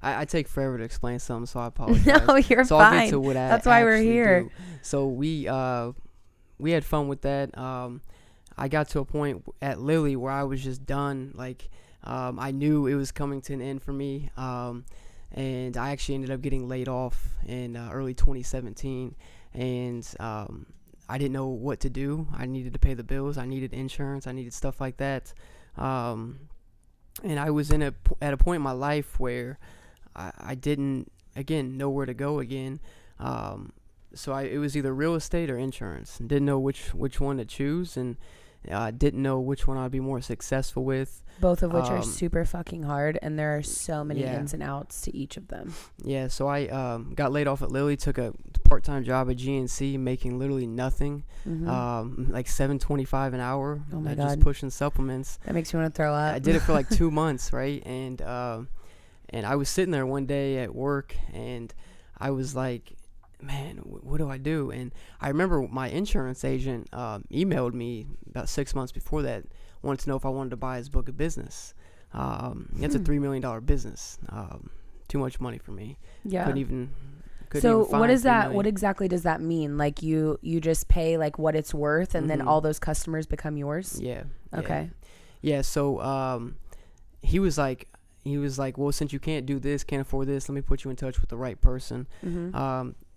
I take forever to explain something, so I apologize. No, you're fine. I'll get to what that's why we're here. Do. So we had fun with that. I got to a point at Lilly where I was just done. Like I knew it was coming to an end for me. and I actually ended up getting laid off in early 2017, and I didn't know what to do. I needed to pay the bills. I needed insurance. I needed stuff like that. And I was at a point in my life where I didn't, again, know where to go again. So it was either real estate or insurance. Didn't know which one to choose, and didn't know which one I'd be more successful with. Both of which are super fucking hard, and there are so many ins and outs to each of them. Yeah, so I got laid off at Lilly, took a part-time job at GNC, making literally nothing, like $7.25 an hour. Oh my God. Just pushing supplements. That makes me want to throw up. I did it for like 2 months, right? And I was sitting there one day at work, and I was like, man, what do I do? And I remember my insurance agent emailed me about 6 months before that, wanted to know if I wanted to buy his book of business. It's a $3 million business. Too much money for me. Yeah. Couldn't even what is that? Million. What exactly does that mean? Like you just pay like what it's worth, and then all those customers become yours? Yeah. Okay. Yeah. So he was like, well, since you can't do this, can't afford this, let me put you in touch with the right person.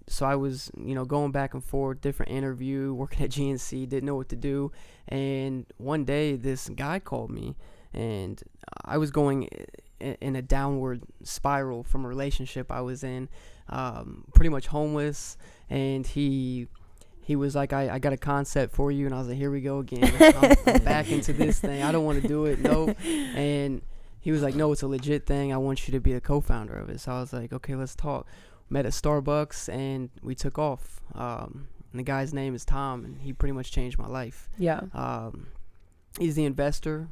So I was, going back and forth, different interview, working at GNC, didn't know what to do. And one day this guy called me, and I was going in a downward spiral from a relationship I was in, pretty much homeless. And he was like, I got a concept for you. And I was like, here we go again. I'm back into this thing. I don't want to do it. No. And he was like, no, it's a legit thing. I want you to be a co-founder of it. So I was like, okay, let's talk. Met at Starbucks, and we took off. And the guy's name is Tom, and he pretty much changed my life. Yeah. He's the investor.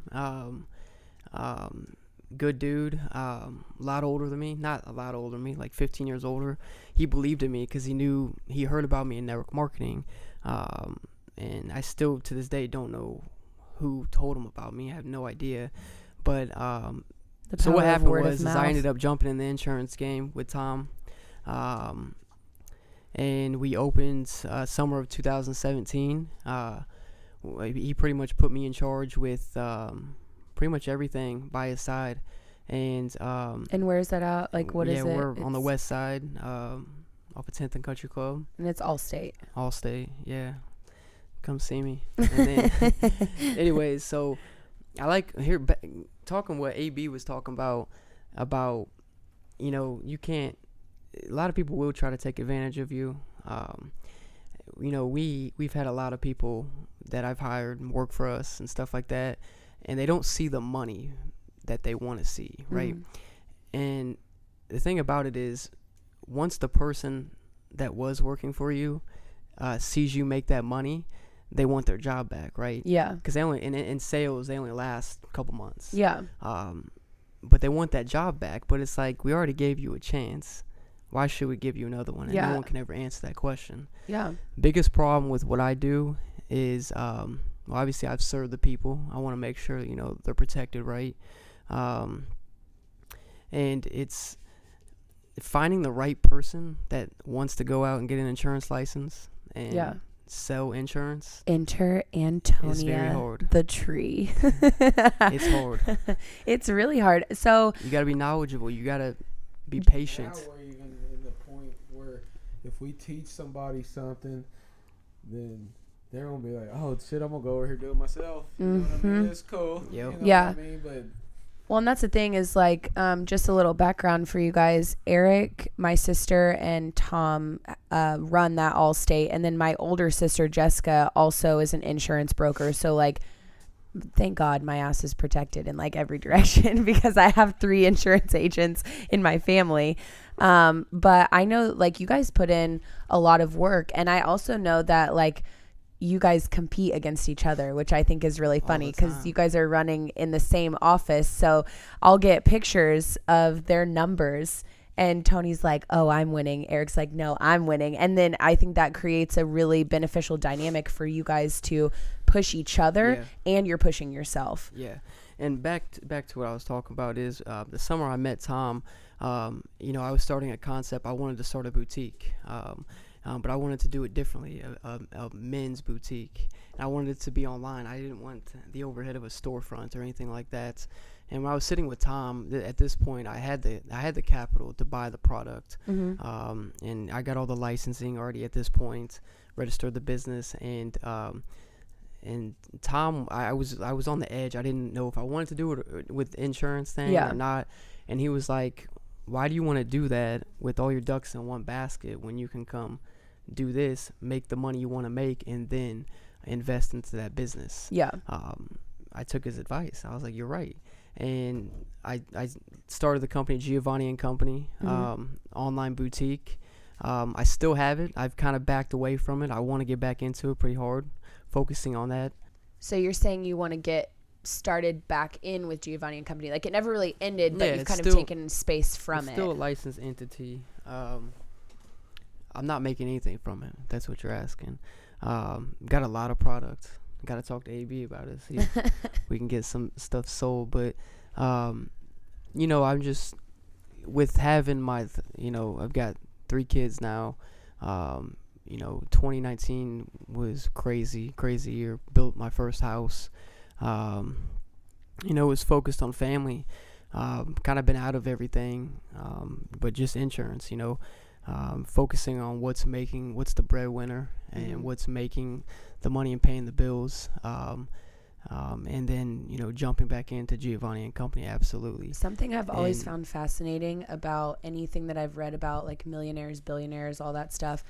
Good dude. A lot older than me. Not a lot older than me, like 15 years older. He believed in me because he heard about me in network marketing. And I still, to this day, don't know who told him about me. I have no idea. But so what happened was I ended up jumping in the insurance game with Tom. And we opened summer of 2017. He pretty much put me in charge with pretty much everything by his side. And where is that at? Like, what is it? Yeah, it's on the west side, off of 10th and Country Club. And it's Allstate. Allstate, yeah. Come see me. And then, anyways, so I like talking what AB was talking about, you can't. A lot of people will try to take advantage of you. We've had a lot of people that I've hired and work for us and stuff like that, and they don't see the money that they want to see, right? And the thing about it is, once the person that was working for you sees you make that money, they want their job back, right? Yeah. Because they only in sales, they only last a couple months. Yeah. But they want that job back. But it's like, we already gave you a chance. Why should we give you another one? And no one can ever answer that question. Yeah. Biggest problem with what I do is, obviously I've served the people. I want to make sure, they're protected, right? And it's finding the right person that wants to go out and get an insurance license and sell insurance. Enter Antonia. It's very hard. The tree. It's hard. It's really hard. So you got to be knowledgeable. You got to be patient. Now we're even in the point where if we teach somebody something, then they're gonna be like, "Oh shit, I'm gonna go over here and do it myself." You know what I mean? It's cool. Yep. What I mean? But well, and that's the thing is like, just a little background for you guys. Eric, my sister, and Tom run that Allstate, and then my older sister Jessica also is an insurance broker. So like, thank God my ass is protected in like every direction because I have 3 insurance agents in my family. But I know like you guys put in a lot of work, and I also know that like you guys compete against each other, which I think is really funny because you guys are running in the same office. So I'll get pictures of their numbers, and Tony's like, "Oh, I'm winning." Eric's like, "No, I'm winning." And then I think that creates a really beneficial dynamic for you guys to push each other, and you're pushing yourself. Yeah. And back to what I was talking about is the summer I met Tom, I was starting a concept. I wanted to start a boutique, but I wanted to do it differently, a men's boutique. And I wanted it to be online. I didn't want the overhead of a storefront or anything like that. And when I was sitting with Tom, at this point, I had the capital to buy the product, and I got all the licensing already at this point, registered the business, and Tom, I was on the edge. I didn't know if I wanted to do it with the insurance thing or not. And he was like, "Why do you want to do that with all your ducks in one basket when you can come do this, make the money you want to make, and then invest into that business?" Yeah. I took his advice. I was like, "You're right." And I started the company, Giovanni and Company, online boutique. I still have it. I've kind of backed away from it. I want to get back into it pretty hard, focusing on that. So you're saying you want to get started back in with Giovanni and Company? Like, it never really ended, but you've kind of taken space from it. It's still a licensed entity. I'm not making anything from it. That's what you're asking. Got a lot of products. Got to talk to AB about it, see if we can get some stuff sold. But, you know, I'm just, with having my, I've got 3 kids now. 2019 was crazy year. Built my first house. It was focused on family. Kind of been out of everything, but just insurance, focusing on what's the breadwinner and what's making the money and paying the bills, and then jumping back into Giovanni and Company. Absolutely. Something I've always found fascinating about anything that I've read about, like millionaires, billionaires, all that stuff,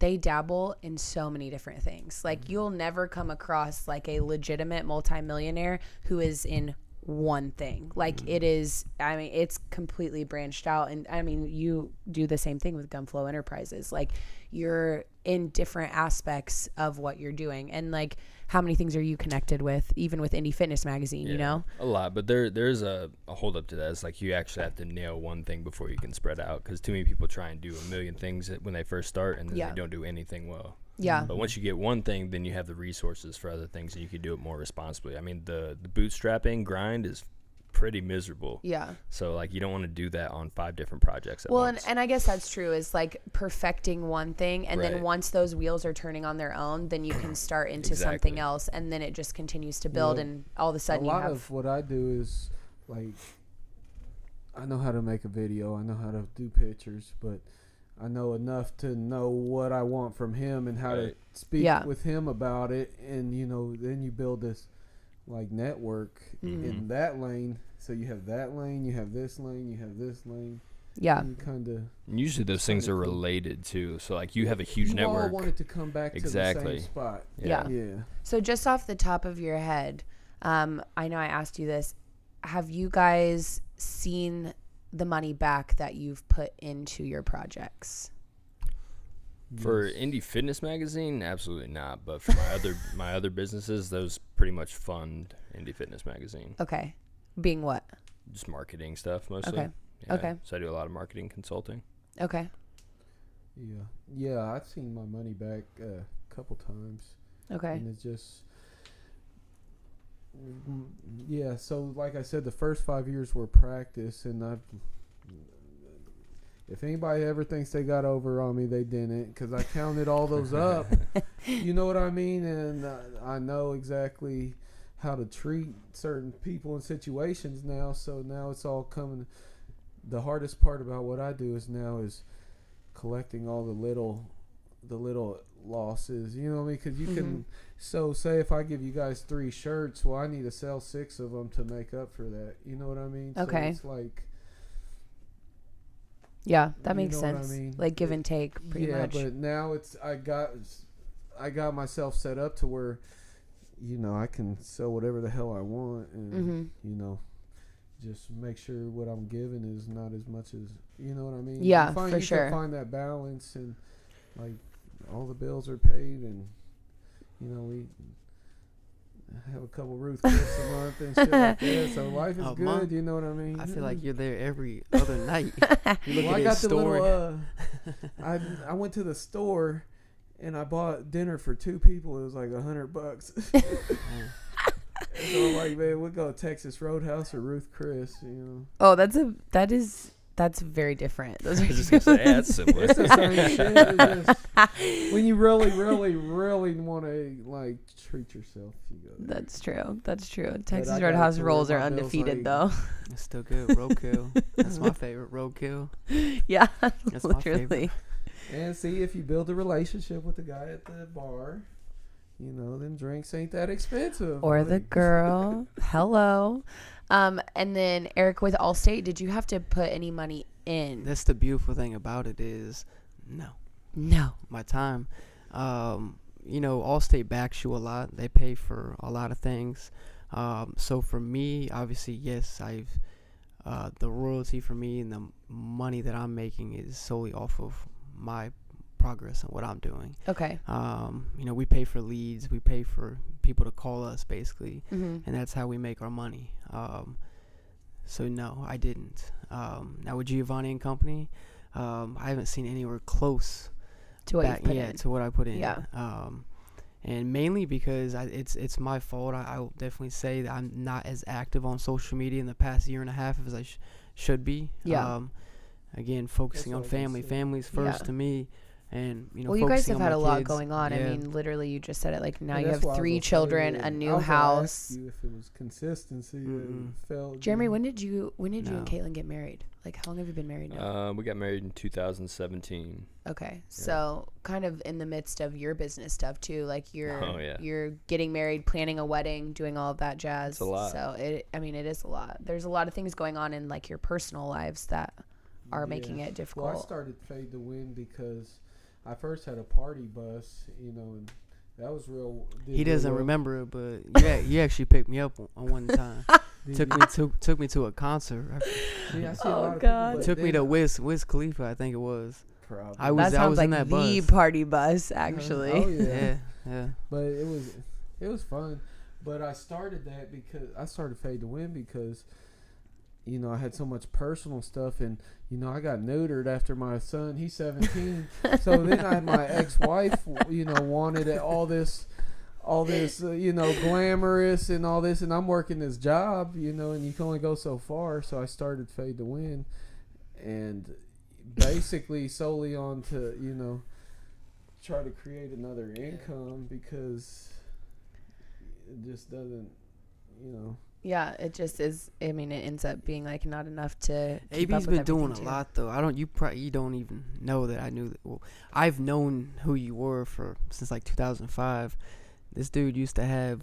they dabble in so many different things. Like, you'll never come across like a legitimate multimillionaire who is in one thing. Like, it is, it's completely branched out. And you do the same thing with Gumflow Enterprises. Like, you're in different aspects of what you're doing. And like, how many things are you connected with, even with Indie Fitness Magazine? Yeah, a lot. But there's a hold up to that. It's like, you actually have to nail one thing before you can spread out, because too many people try and do a million things when they first start, and then they don't do anything well. Yeah. But once you get one thing, then you have the resources for other things, and you can do it more responsibly. I mean, the bootstrapping grind is pretty miserable. Yeah. So like, you don't want to do that on 5 different projects at once. And I guess that's true, is like perfecting one thing, and then once those wheels are turning on their own, then you can start into something else, and then it just continues to build, and all of a sudden you have... A lot of what I do is like, I know how to make a video, I know how to do pictures, but I know enough to know what I want from him and how to speak with him about it. And, then you build this like network in that lane. So you have that lane, you have this lane, you have this lane. Yeah. And usually those things are related too. So like, you have a huge network. You all wanted to come back to the same spot. Yeah. So just off the top of your head, I know I asked you this. Have you guys seen the money back that you've put into your projects? For Indie Fitness Magazine, absolutely not. But for my other businesses, those pretty much fund Indie Fitness Magazine. Okay. Being what? Just marketing stuff mostly. Okay. Yeah. Okay. So I do a lot of marketing consulting. Okay. Yeah. Yeah, I've seen my money back a couple times. Okay. And it's just... Yeah, so like I said, the first 5 years were practice, and if anybody ever thinks they got over on me, they didn't, because I counted all those up. You know what I mean? And I know exactly how to treat certain people and situations now, so now it's all coming. The hardest part about what I do is now collecting all the little losses, you know what I mean? Because you can, so say if I give you guys 3 shirts, well, I need to sell 6 of them to make up for that, you know what I mean? Okay. So it's like, yeah, that makes sense. I mean? Like, give and take pretty much. Yeah, but now it's, I got myself set up to where, I can sell whatever the hell I want, and just make sure what I'm giving is not as much as, you know what I mean? Yeah, for sure. You can find that balance, and like, all the bills are paid, and we have a couple Ruth Chris a month and shit like that. So life is good, month? You know what I mean? I feel like you're there every other night. You look at the store. I went to the store and I bought dinner for 2 people. It was like $100. So I'm like, man, we'll go to Texas Roadhouse or Ruth Chris. Oh, that is. That's very different. Those are that's similar. When you really want to like treat yourself, you go there. That's true. That's true. Texas Roadhouse rolls are undefeated, though. It's still good. Roadkill. That's my favorite. Roadkill. Yeah, that's literally my favorite. And see, if you build a relationship with the guy at the bar, you know, them drinks ain't that expensive. Or the girl. Hello. And then Eric, with Allstate, did you have to put any money in? That's the beautiful thing about it is no. My time. You know, Allstate backs you a lot. They pay for a lot of things. So for me, obviously, yes, I've the royalty for me and the money that I'm making is solely off of my progress and what I'm doing. Okay. You know, we pay for leads, we pay for people to call us basically, and that's how we make our money. So no, I didn't. Now with Giovanni and Company, I haven't seen anywhere close to what you put in. To what I put in. Yeah. And mainly because it's my fault. I will definitely say that I'm not as active on social media in the past year and a half as I should be. Yeah. Again, focusing on family. Family's first to me. And, you know, well, you guys have had a lot going on. Yeah. I mean, literally, you just said it. Like, now you have 3 children, a new house. I was gonna ask you if it was consistency. Jeremy, when did you and Caitlin get married? Like, how long have you been married now? We got married in 2017. Okay, yeah. So kind of in the midst of your business stuff too. Like you're getting married, planning a wedding, doing all of that jazz. It's a lot. So it is a lot. There's a lot of things going on in like your personal lives that are making it difficult. Well, I started Fade to Win because I first had a party bus, you know, and that was real. He doesn't remember it, but yeah, you actually picked me up on one time. took me to a concert. Took me to Wiz Khalifa, I think it was. Probably. I was in that party bus, actually. Yeah. But it was fun. But I started that because I started Fade to Win because, you know, I had so much personal stuff, and you know, I got neutered after my son. He's 17, so then I had my ex-wife. You know, wanted all this, you know, glamorous and all this, and I'm working this job, you know, and you can only go so far. So I started Fade to Win, and basically solely on to, you know, try to create another income because it just doesn't, you know. Yeah, it just is. I mean, it ends up being like not enough to. AB's been doing a lot, though. I don't. You don't even know that I knew that. Well, I've known who you were since like 2005. This dude used to have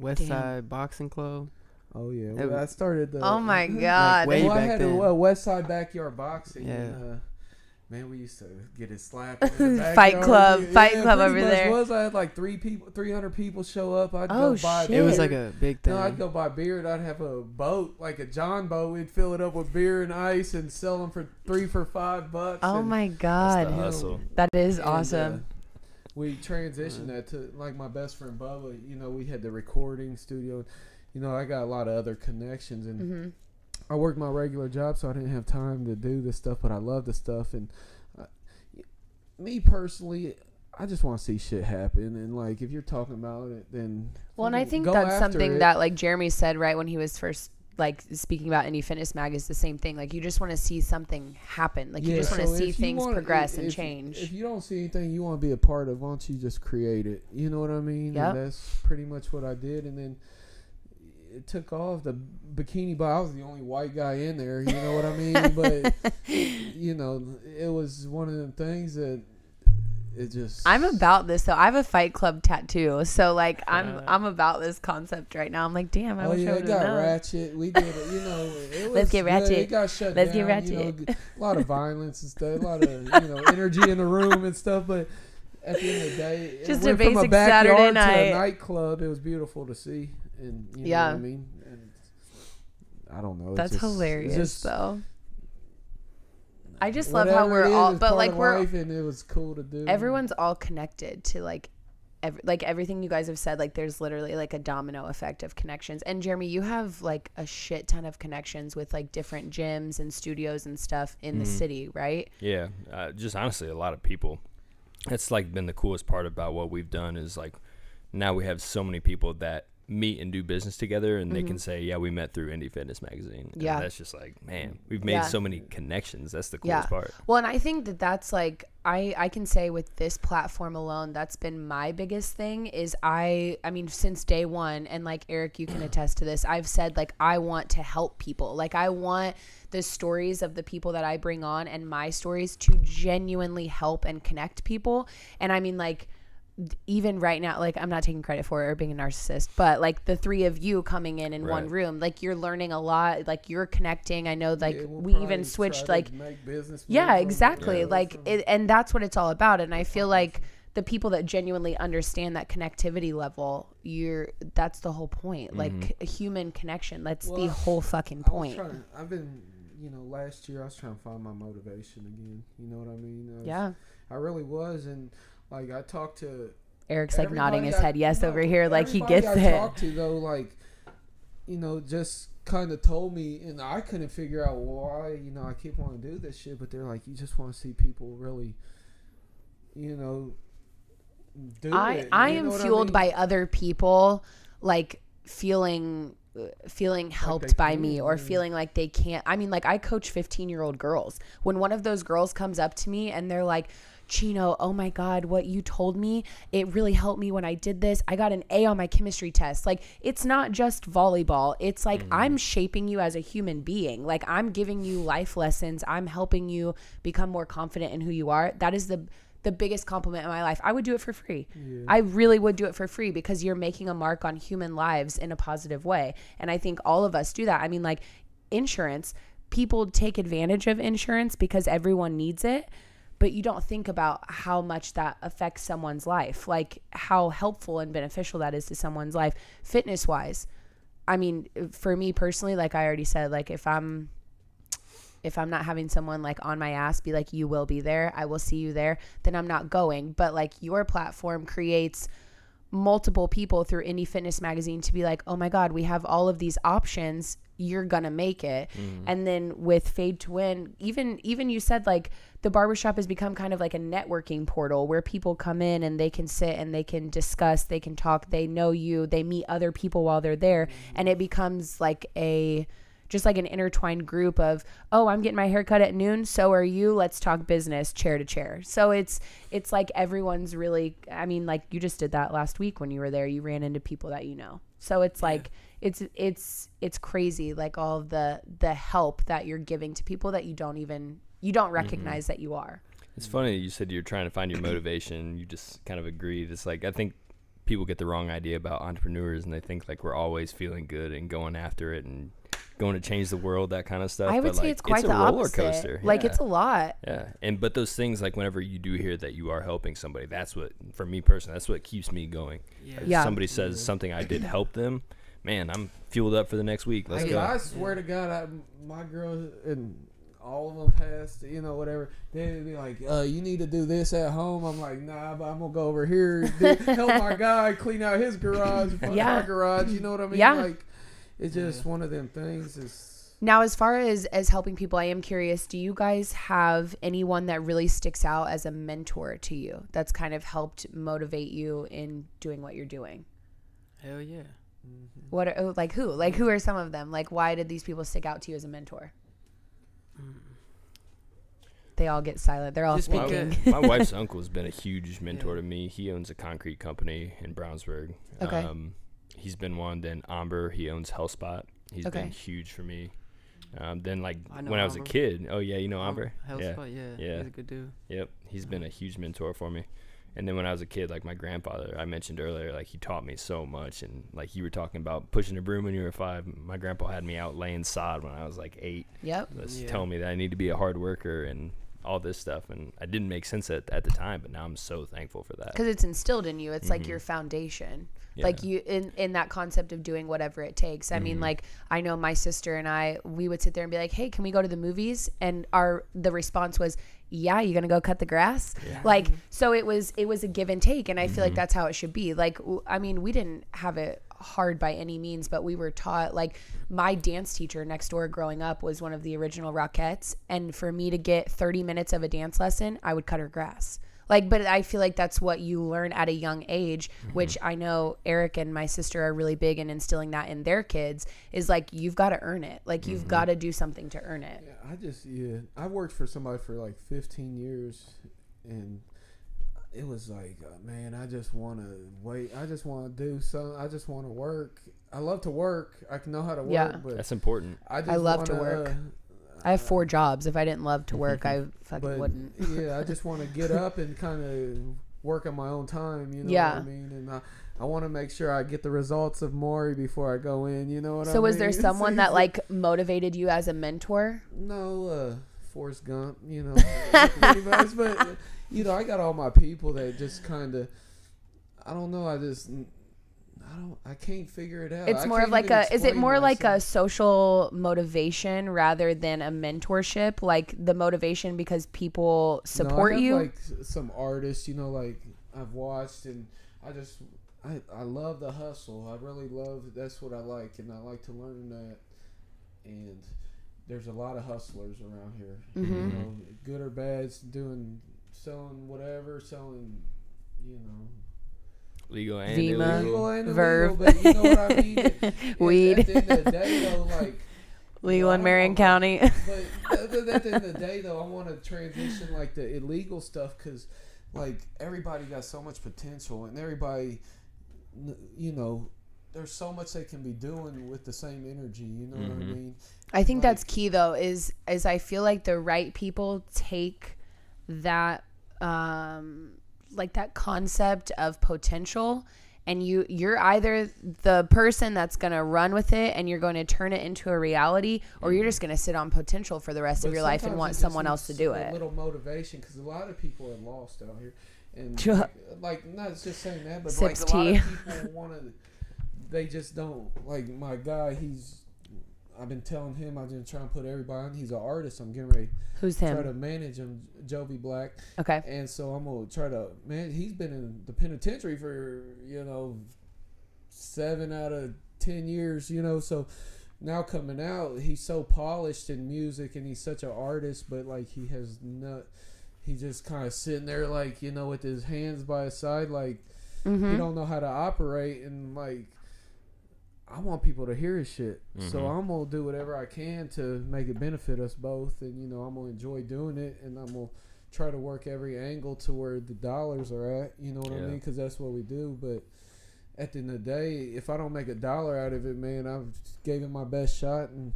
Westside Boxing Club. Oh yeah, well, I started. Oh my god! Like I had a Westside backyard boxing. Yeah. And, man, we used to get it slapped. Fight club over there. I had like 300 people show up. I'd go buy shit. Beer. It was like a big thing. No, I'd go buy beer and I'd have a boat, like a John boat. We'd fill it up with beer and ice and sell them for $3 for $5. Oh my god, that is awesome. And, we transitioned that to like my best friend Bubba. You know, we had the recording studio. You know, I got a lot of other connections and. Mm-hmm. I worked my regular job, so I didn't have time to do this stuff, but I love this stuff. And me personally, I just want to see shit happen. And like, if you're talking about it, then well, and I think that's something that like Jeremy said right when he was first like speaking about Indie Fitness Mag is the same thing. Like, you just want to see something happen. Like, you just want to see things progress and change. If you don't see anything you want to be a part of, why don't you just create it? You know what I mean? Yeah. That's pretty much what I did. And then. It took off the bikini bar. I was the only white guy in there. You know what I mean? But, you know, it was one of them things that it just. I'm about this, though. I have a Fight Club tattoo. So, like, I'm about this concept right now. I'm like, damn, I wish I would have known. It got ratchet. We did it. You know, it was. Let's get ratchet. It got shut down. Let's get ratchet. You know, a lot of violence and stuff. A lot of, you know, energy in the room and stuff. But at the end of the day, just it went from a backyard Saturday night to a nightclub. It was beautiful to see. And you know what I mean? And I don't know. That's hilarious, though. I just love how we're all, but like we're, and it was cool to do. Everyone's all connected to like, everything you guys have said. Like, there's literally like a domino effect of connections. And Jeremy, you have like a shit ton of connections with like different gyms and studios and stuff in the city, right? Yeah, just honestly, a lot of people. That's like been the coolest part about what we've done is like, now we have so many people that meet and do business together, and they can say, yeah, we met through Indie Fitness Magazine. Yeah. And that's just like, man, we've made so many connections. That's the coolest part. Well, and I think that that's like, I can say with this platform alone, that's been my biggest thing is I mean, since day one, and like Eric, you can attest to this, I've said like, I want to help people. Like I want the stories of the people that I bring on and my stories to genuinely help and connect people. And I mean, like, even right now, like I'm not taking credit for it or being a narcissist, but like the three of you coming in one room, like you're learning a lot, like you're connecting. I know, like we even switched, like, exactly. Like, and that's what it's all about. And I feel like the people that genuinely understand that connectivity level, that's the whole point. Like a human connection. That's the whole fucking point. I've been, last year I was trying to find my motivation again. You know what I mean? I really was. And like I talked to Eric's like nodding his head yes over here, like he gets it. I talked to though, like, just kind of told me, and I couldn't figure out why, I keep wanting to do this shit, but they're like, you just want to see people really, do it. I am fueled by other people, like feeling helped by me or feeling like they can't. I mean, like I coach 15-year-old girls. When one of those girls comes up to me and they're like, Chino, oh my God, what you told me, it really helped me when I did this. I got an A on my chemistry test. Like, it's not just volleyball. It's like, I'm shaping you as a human being. Like, I'm giving you life lessons. I'm helping you become more confident in who you are. That is the biggest compliment in my life. I would do it for free. Yeah. I really would do it for free because you're making a mark on human lives in a positive way. And I think all of us do that. I mean, like, insurance, people take advantage of insurance because everyone needs it. But you don't think about how much that affects someone's life, like how helpful and beneficial that is to someone's life. Fitness wise, I mean, for me personally, like I already said, like if I'm not having someone like on my ass be like, you will be there, I will see you there, then I'm not going. But like your platform creates multiple people through Indie Fitness Magazine to be like, oh my God, we have all of these options. You're going to make it. And then with Fade to Win, even you said like the barbershop has become kind of like a networking portal where people come in and they can sit and they can discuss, they can talk, they know you, they meet other people while they're there. And it becomes like an intertwined group of, oh, I'm getting my haircut at noon. So are you, let's talk business chair to chair. So it's like everyone's really, I mean, like you just did that last week when you were there, you ran into people that you know. So it's like, it's crazy, like all of the help that you're giving to people that you don't recognize that you are. It's funny you said you're trying to find your motivation. You just kind of agreed. It's like I think people get the wrong idea about entrepreneurs, and they think like we're always feeling good and going after it and going to change the world, that kind of stuff. I would say it's quite the opposite. Roller coaster. Like it's a lot. Yeah, but those things, like whenever you do hear that you are helping somebody, that's what, for me personally, that's what keeps me going. Yeah. If somebody says something I did help them, man, I'm fueled up for the next week. Let's go. I swear to God, my girls and all of them past, whatever, they'd be like, you need to do this at home. I'm like, nah, but I'm going to go over here, help my guy clean out his garage, my garage, you know what I mean? Yeah. Like, it's just one of them things. Now, as far as helping people, I am curious, do you guys have anyone that really sticks out as a mentor to you that's kind of helped motivate you in doing what you're doing? Hell yeah. What are, like who? Like who are some of them? Like why did these people stick out to you as a mentor? They all get silent. They're all speaking. My wife's uncle has been a huge mentor to me. He owns a concrete company in Brownsburg. Okay. He's been one. Then Amber, he owns Hellspot. He's been huge for me. Then like when Amber. I was a kid. Oh yeah, you know Amber? Hellspot, yeah. He's a good dude. Yep. He's been a huge mentor for me. And then when I was a kid, like my grandfather, I mentioned earlier, like he taught me so much. And like you were talking about pushing a broom when you were 5. My grandpa had me out laying sod when I was like 8. Yep. Just telling me that I need to be a hard worker and all this stuff. And I didn't make sense at the time, but now I'm so thankful for that. Because it's instilled in you. It's like your foundation. Yeah. Like you in that concept of doing whatever it takes. I mean, like I know my sister and I, we would sit there and be like, hey, can we go to the movies? And the response was, yeah, you're going to go cut the grass. Yeah. Like, so it was a give and take. And I feel like that's how it should be. Like, I mean, we didn't have it hard by any means, but we were taught, like my dance teacher next door growing up was one of the original Rockettes. And for me to get 30 minutes of a dance lesson, I would cut her grass. Like, but I feel like that's what you learn at a young age, mm-hmm. which I know Eric and my sister are really big in instilling that in their kids, is like, you've got to earn it. Like, you've mm-hmm. got to do something to earn it. Yeah, I worked for somebody for like 15 years, and it was like, man, I just want to wait. I just want to do something. I just want to work. I love to work. I know how to work. Yeah. But that's important. I love to work. I have 4 jobs. If I didn't love to work, I wouldn't. Yeah, I just want to get up and kind of work on my own time. You know what I mean? And I want to make sure I get the results of Maury before I go in. You know what I mean? So was there someone that like motivated you as a mentor? No, Forrest Gump, you know. But, you know, I got all my people that just kind of, I don't know, I can't figure it out. It's more of like is it more like a social motivation rather than a mentorship? Like the motivation because people support you? Like some artists, you know, like I've watched, and I love the hustle. I really love, that's what I like. And I like to learn that. And there's a lot of hustlers around here, mm-hmm. you know, good or bad, selling whatever, you know, legal and Vima, illegal, Verve, but you know what I mean? Weed. At the end of the day, though, like legal in Marion County. But at the end of the day, though, I want to transition like the illegal stuff, because like everybody got so much potential, and everybody, you know, there's so much they can be doing with the same energy. You know mm-hmm. what I mean? I think that's key, though. Is I feel like the right people take that. Like that concept of potential, and you're either the person that's going to run with it and you're going to turn it into a reality, or you're just going to sit on potential for the rest of your life and want someone else to do it. A little motivation, because a lot of people are lost out here, and like not just saying that, but like a lot of people they just don't, like my guy, I've been telling him, I've been trying to put everybody on. He's an artist. I'm getting ready. Who's him? Try to manage him, Joby Black. Okay. And so I'm going to try to manage. He's been in the penitentiary for, you know, 7 out of 10 years, you know. So now coming out, he's so polished in music, and he's such an artist, but like he has not, he's just kind of sitting there like, you know, with his hands by his side, like mm-hmm. he don't know how to operate, and like, I want people to hear his shit. Mm-hmm. So I'm going to do whatever I can to make it benefit us both. And, you know, I'm going to enjoy doing it. And I'm going to try to work every angle to where the dollars are at. You know what I mean? Because that's what we do. But at the end of the day, if I don't make a dollar out of it, man, I gave him my best shot. And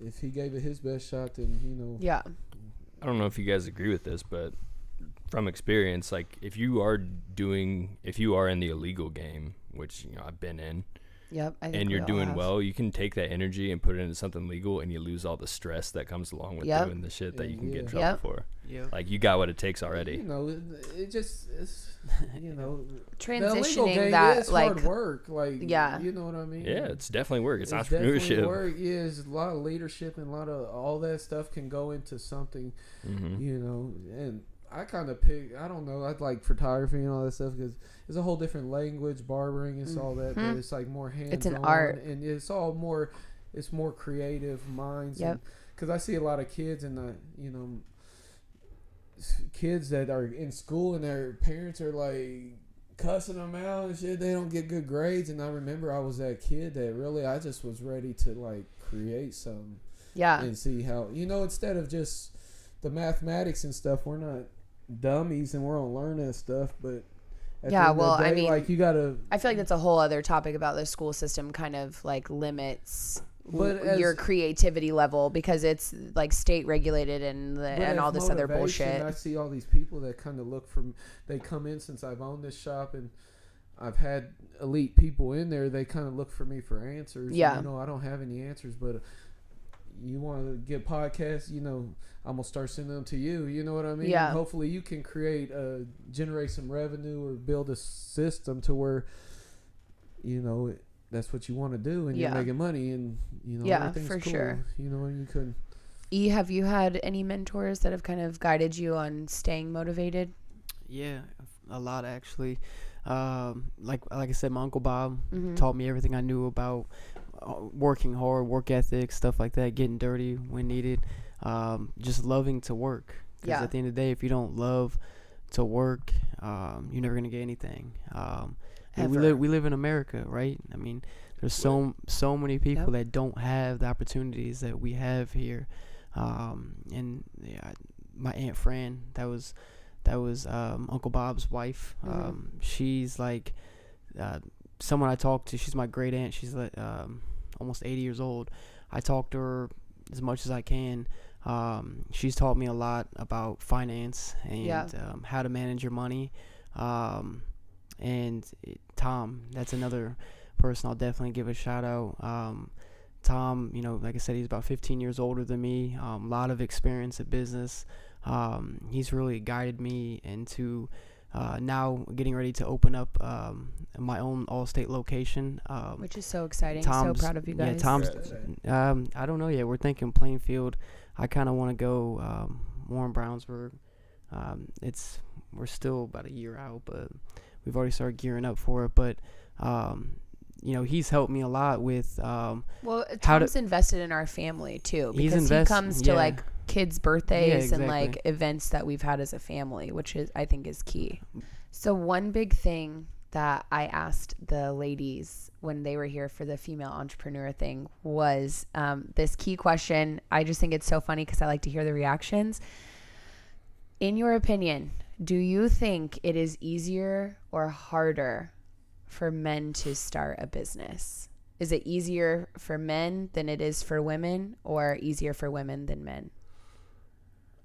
if he gave it his best shot, then, you know. Yeah. I don't know if you guys agree with this, but from experience, like if you are in the illegal game, which, you know, I've been in, yep, and you're doing well, you can take that energy and put it into something legal, and you lose all the stress that comes along with doing the shit that you can get in trouble for. Yep. Like, you got what it takes already. You know, it's you know, transitioning that is like hard work. Like, you know what I mean? Yeah, it's definitely work. It's entrepreneurship. Work is a lot of leadership, and a lot of all that stuff can go into something, mm-hmm. you know, and. I kind of I don't know, I'd like photography and all that stuff, because it's a whole different language, barbering, it's all that, but it's like more hands-on. It's an art. And it's all more, it's more creative minds. Yep. Because I see a lot of kids and, you know, kids that are in school and their parents are like cussing them out and shit. They don't get good grades. And I remember I was that kid that really, I just was ready to like create something. Yeah. And see how, you know, instead of just the mathematics and stuff, we're not dummies and we're on learning stuff, but at the end of the day, I mean, like I feel like that's a whole other topic about the school system, kind of like limits your creativity level, because it's like state regulated and all this other bullshit. I see all these people that kind of look from, they come in, since I've owned this shop and I've had elite people in there, they kind of look for me for answers. Yeah, you know, I don't have any answers, but. You want to get podcasts, you know, I'm going to start sending them to you. You know what I mean? Yeah. And hopefully you can generate some revenue or build a system to where, you know, that's what you want to do, and you're making money, and, you know, everything's cool. Yeah, for sure. You know, and you can. E, have you had any mentors that have kind of guided you on staying motivated? Yeah, a lot, actually. Like I said, my Uncle Bob taught me everything I knew about working hard, work ethic, stuff like that, getting dirty when needed, just loving to work. Because at the end of the day, if you don't love to work, you're never gonna get anything. And we live in America, right? I mean, there's so many people that don't have the opportunities that we have here. And yeah, my Aunt Fran, that was Uncle Bob's wife. Mm-hmm. She's like someone I talked to. She's my great aunt. She's like almost 80 years old. I talk to her as much as I can. She's taught me a lot about finance and how to manage your money. And Tom, that's another person I'll definitely give a shout out. Tom, you know, like I said, he's about 15 years older than me. A lot of experience at business. He's really guided me into now getting ready to open up my own Allstate location, which is so exciting. Tom's, so proud of you guys. Yeah, Tom's. I don't know yet. We're thinking Plainfield. I kind of want to go more in Brownsburg. We're still about a year out, but we've already started gearing up for it. But you know, he's helped me a lot with Tom's invested in our family too, because he comes to like kids' birthdays and like events that we've had as a family, which is I think is key. So one big thing that I asked the ladies when they were here for the female entrepreneur thing was this key question. I just think it's so funny because I like to hear the reactions. In your opinion, do you think it is easier or harder for men to start a business? Is it easier for men than it is for women, or easier for women than men?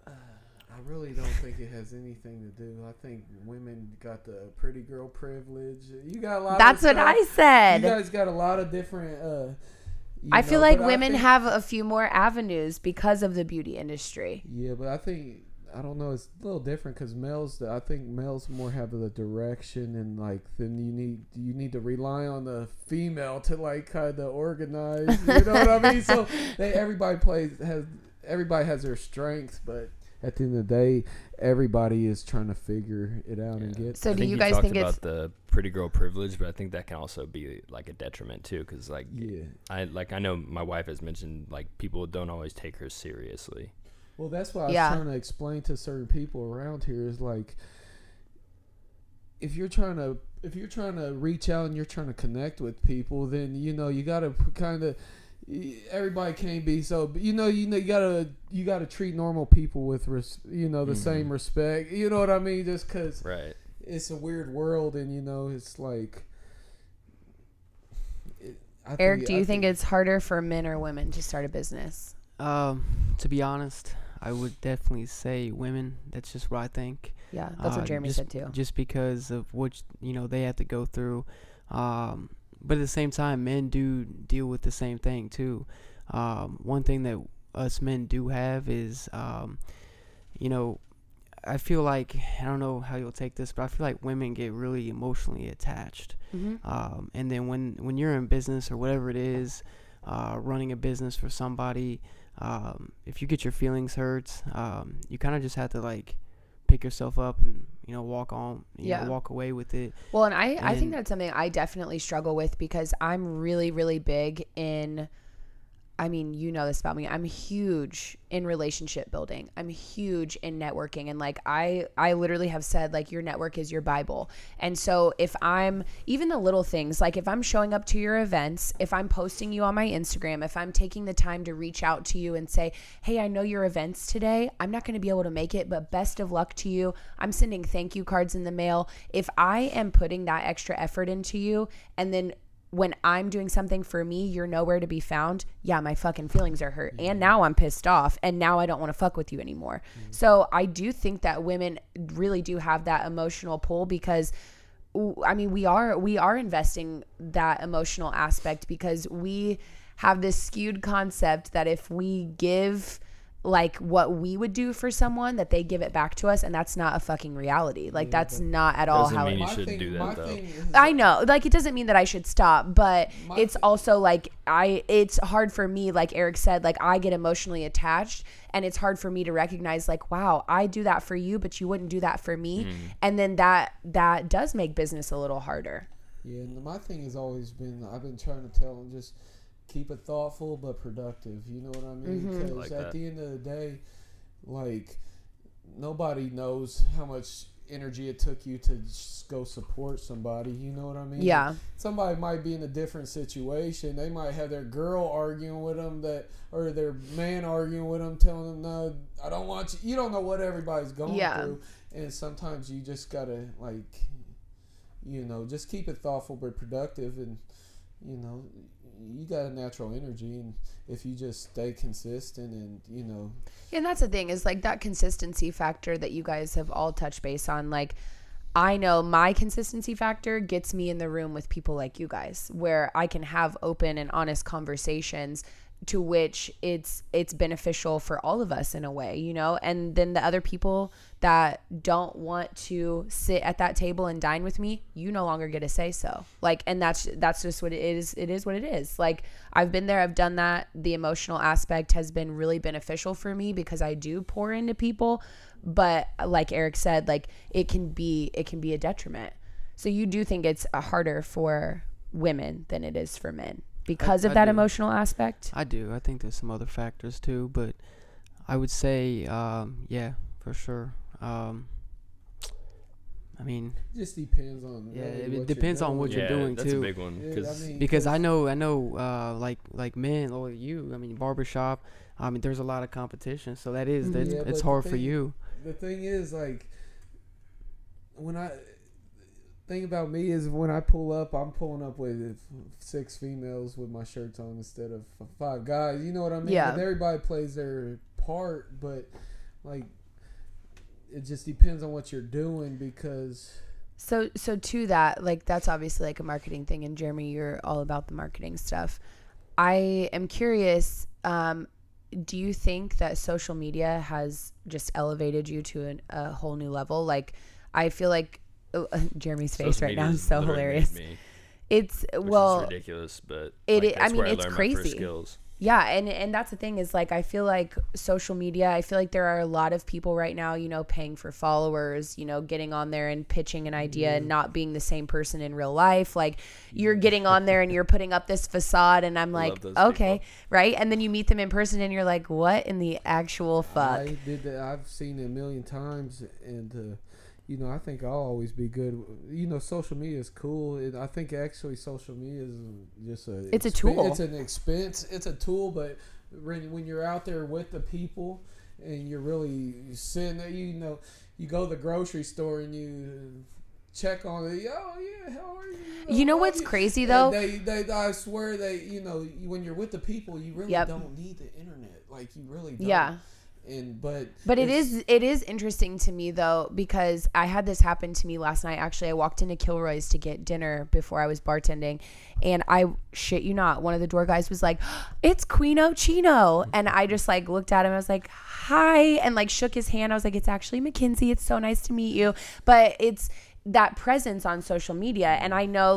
I really don't think it has anything to do. I think women got the pretty girl privilege. You got a lot. That's what I said. You guys got a lot of different. I feel like women have a few more avenues because of the beauty industry. Yeah, but I think. I don't know. It's a little different because males more have the direction, and like then you need to rely on the female to like kind of organize. You know what I mean? So everybody has their strengths, but at the end of the day, everybody is trying to figure it out and get. So do you guys think it's the pretty girl privilege? But I think that can also be like a detriment too, because like I know my wife has mentioned like people don't always take her seriously. Well, that's why I was trying to explain to certain people around here is like, if you're trying to reach out and you're trying to connect with people, then you know you gotta kind of. Everybody can't be so. You know, you gotta treat normal people with the same respect. You know what I mean? Just because it's a weird world, and you know it's like. Eric, do you think it's harder for men or women to start a business? To be honest, I would definitely say women. That's just what I think. Yeah, that's what Jeremy said too. Just because of what they have to go through. But at the same time, men do deal with the same thing too. One thing that us men do have is, I feel like, I don't know how you'll take this, but I feel like women get really emotionally attached. Mm-hmm. And then when you're in business or whatever it is, running a business for somebody, if you get your feelings hurt, you kind of just have to like pick yourself up and walk on, walk away with it. Well, and I think that's something I definitely struggle with, because I'm really, really big in, I mean, you know this about me, I'm huge in relationship building. I'm huge in networking. And like, I literally have said like, your network is your Bible. And so if I'm, even the little things, like if I'm showing up to your events, if I'm posting you on my Instagram, if I'm taking the time to reach out to you and say, hey, I know your event's today, I'm not going to be able to make it, but best of luck to you. I'm sending thank you cards in the mail. If I am putting that extra effort into you, and then when I'm doing something for me, you're nowhere to be found. Yeah, my fucking feelings are hurt. And now I'm pissed off. And now I don't want to fuck with you anymore. Mm-hmm. So I do think that women really do have that emotional pull, because I mean, we are investing that emotional aspect, because we have this skewed concept that if we give like what we would do for someone, that they give it back to us, and that's not a fucking reality. Like that's not at all how it is. Doesn't mean you shouldn't do that though. I know, like it doesn't mean that I should stop, but it's also like it's hard for me, like Eric said, like I get emotionally attached, and it's hard for me to recognize like, wow, I do that for you, but you wouldn't do that for me. And then that does make business a little harder. Yeah, and my thing has always been, I've been trying to tell them, just keep it thoughtful but productive. You know what I mean? Because at the end of the day, like nobody knows how much energy it took you to just go support somebody. You know what I mean? Yeah. Somebody might be in a different situation. They might have their girl arguing with them that, or their man arguing with them, telling them, no, I don't want you. You don't know what everybody's going through. And sometimes you just got to, like, you know, just keep it thoughtful but productive. And, you know, you got a natural energy, and if you just stay consistent and, you know. Yeah, and that's the thing is, like, that consistency factor that you guys have all touched base on. Like, I know my consistency factor gets me in the room with people like you guys, where I can have open and honest conversations to which it's beneficial for all of us in a way, you know. And then the other people that don't want to sit at that table and dine with me, you no longer get to say so. Like, and that's just what it is. It is what it is. Like, I've been there, I've done that. The emotional aspect has been really beneficial for me because I do pour into people, but like Eric said, like, it can be a detriment. So you do think it's harder for women than it is for men? Because of that emotional aspect? I do. I think there's some other factors too, but I would say, yeah, for sure. I mean, it just depends on what you're doing that's too. That's a big one. Cause, I mean, because I know, like men or you. I mean, barbershop. I mean, there's a lot of competition, so that is it's hard for you. The thing is, like, thing about me is when I pull up, I'm pulling up with 6 females with my shirts on instead of 5 guys. You know what I mean? Yeah. And everybody plays their part, but, like, it just depends on what you're doing because... So to that, like, that's obviously, like, a marketing thing, and Jeremy, you're all about the marketing stuff. I am curious, do you think that social media has just elevated you to a whole new level? Like, I feel like... Jeremy's face right now is so hilarious. It's well, ridiculous, but I mean, it's crazy. Yeah, and that's the thing is, like, I feel like social media. I feel like there are a lot of people right now, you know, paying for followers, you know, getting on there and pitching an idea and not being the same person in real life. Like, you're getting on there and you're putting up this facade, and I'm like, okay, people. Right? And then you meet them in person, and you're like, what in the actual fuck? I did that. I've seen it a million times, and. You know, I think I'll always be good. You know, social media is cool. I think actually social media is just it's a tool. It's an expense. It's a tool, but when you're out there with the people and you're really sitting there, you know, you go to the grocery store and you check on it. Oh, yeah, how are you? You know what's crazy, though? I swear that, you know, when you're with the people, you really don't need the internet. Like, you really don't. Yeah. But it is interesting to me, though, because I had this happen to me last night. Actually, I walked into Kilroy's to get dinner before I was bartending, and I shit you not, one of the door guys was like, it's Quino Chino, and I just, like, looked at him, I was like, hi, and, like, shook his hand. I was like, it's actually Mackenzie, it's so nice to meet you. But it's that presence on social media. And I know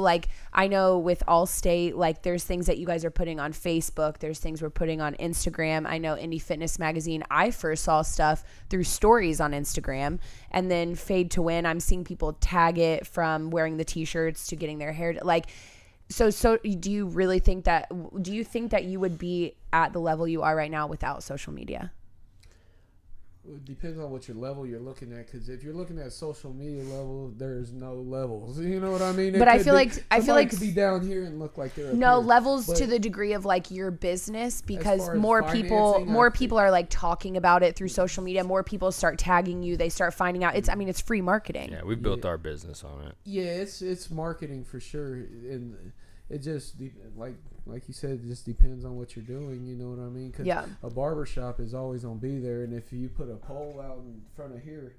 with Allstate, like, there's things that you guys are putting on Facebook, there's things we're putting on Instagram. I know Indie Fitness Magazine, I first saw stuff through stories on Instagram, and then Fade to Win, I'm seeing people tag it from wearing the t-shirts to getting their hair, like, so do you think that you would be at the level you are right now without social media? It depends on what your level you're looking at, because if you're looking at social media level, there's no levels. You know what I mean? But I feel like could be down here and look like there. No here. Levels but to the degree of, like, your business, because more people are, like, talking about it through social media. More people start tagging you. They start finding out. It's free marketing. Yeah, we built our business on it. Yeah, it's marketing for sure, and it just like you said, it just depends on what you're doing. You know what I mean? Cause a barbershop is always gonna be there, and if you put a pole out in front of here,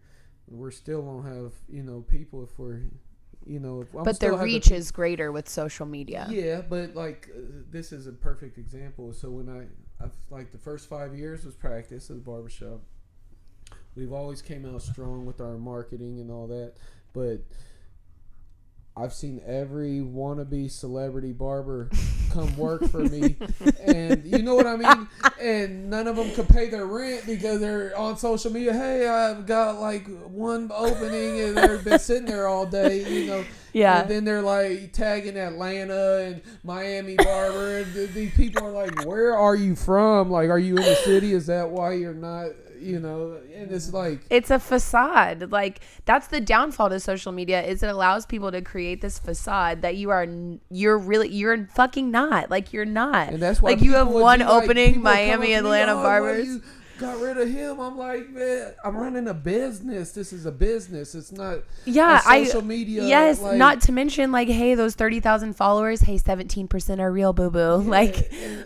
we're still gonna have, you know, people if we're, you know, if, but the reach is greater with social media. Yeah, but, like, this is a perfect example. So when I like the first 5 years was practice at the barbershop. We've always came out strong with our marketing and all that, but I've seen every wannabe celebrity barber come work for me, and you know what I mean? And none of them could pay their rent because they're on social media. Hey, I've got, like, one opening, and they've been sitting there all day, you know. Yeah. And then they're, like, tagging Atlanta and Miami barber, and these people are like, where are you from? Like, are you in the city? Is that why you're not... you know, and it's like, it's a facade. Like, that's the downfall to social media, is it allows people to create this facade that you are, you're fucking not. Like, you're not. And that's why, like, you have one opening, Miami, Atlanta barbers. Got rid of him. I'm like, man, I'm running a business. This is a business. It's not social media. Yes, like, not to mention, like, hey, those 30,000 followers, hey, 17% are real, boo-boo. Yeah, like, and,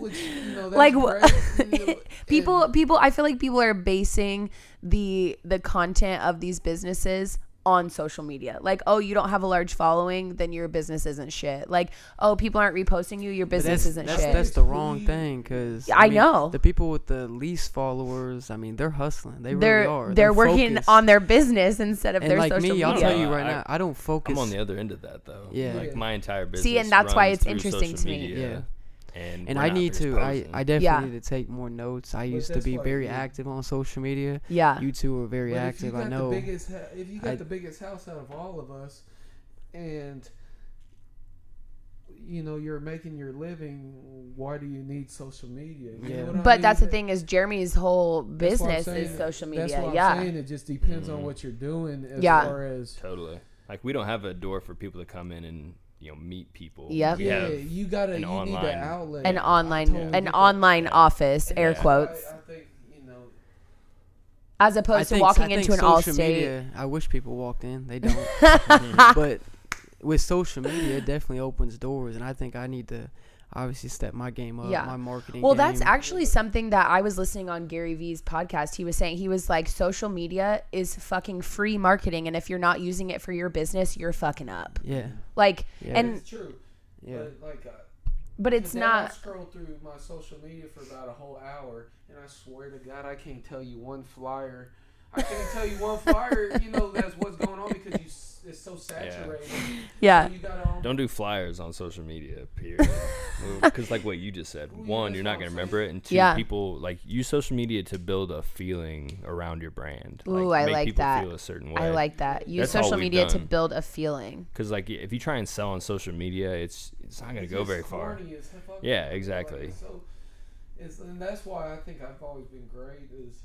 which, you know, that's like, people, I feel like people are basing the content of these businesses on social media. Like, oh, you don't have a large following, then your business isn't shit. Like, oh, people aren't reposting you, your business isn't shit. That's the wrong thing, because I mean, know the people with the least followers, I mean, they're hustling. They really are. They're working focused on their business instead of their social media. I'll tell you right now, I don't focus. I'm on the other end of that, though. Yeah. Like, my entire business. See, and that's why it's interesting to me. Yeah. And I need to, I definitely need to take more notes. I used to be very active on social media. Yeah. You two were very active. I know. If you got the biggest house out of all of us, and, you know, you're making your living, why do you need social media? You know what I mean? But that's the thing, is Jeremy's whole business is social media. That's what I'm saying. It just depends on what you're doing as far as. Totally. Like, we don't have a door for people to come in and, you know, meet people. Yep. Yeah, you need an online office, air quotes. I think, you know, as opposed to walking into an Allstate. I wish people walked in. They don't. But with social media, it definitely opens doors, and I think I need to obviously step my game up, my marketing game. That's actually something that I was listening on Gary V's podcast. He was saying, he was like, social media is fucking free marketing, and if you're not using it for your business, you're fucking up. Yeah. Like, and it's true. Yeah. But, like, but it's not. I scroll through my social media for about a whole hour, and I swear to God, I can't tell you one flyer. I can't tell you one flyer, you know, that's what's going on, because it's so saturated. Yeah. So you gotta, don't do flyers on social media, period. Because like what you just said, one, you're not going to remember it, and two, people, like, use social media to build a feeling around your brand. Ooh, like, I like that. Feel a certain way. I like that. Use social media to build a feeling. Because, like, if you try and sell on social media, it's not going to go very far. Yeah, exactly. So and that's why I think I've always been great is,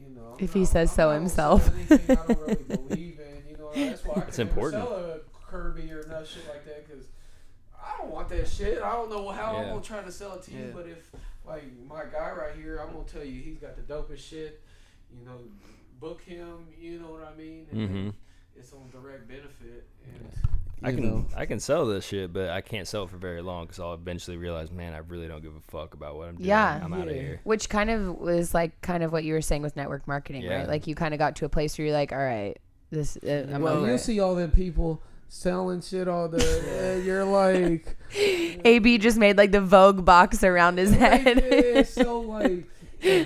you know, if he says so himself. I don't really believe in, you know, that's why it's important. I can't sell a Kirby or no shit like that, because I don't want that shit. I don't know how I'm going to try to sell it to you, but if, like, my guy right here, I'm going to tell you he's got the dopest shit, you know, book him, you know what I mean? And it's on direct benefit. And I can sell this shit, but I can't sell it for very long, because I'll eventually realize, man, I really don't give a fuck about what I'm doing. Yeah. I'm out of here. Which kind of was like kind of what you were saying with network marketing, right? Like, you kind of got to a place where you're like, all right, this I'm over it. You see all them people selling shit all day. You're like, AB just made like the Vogue box around his head. It's so like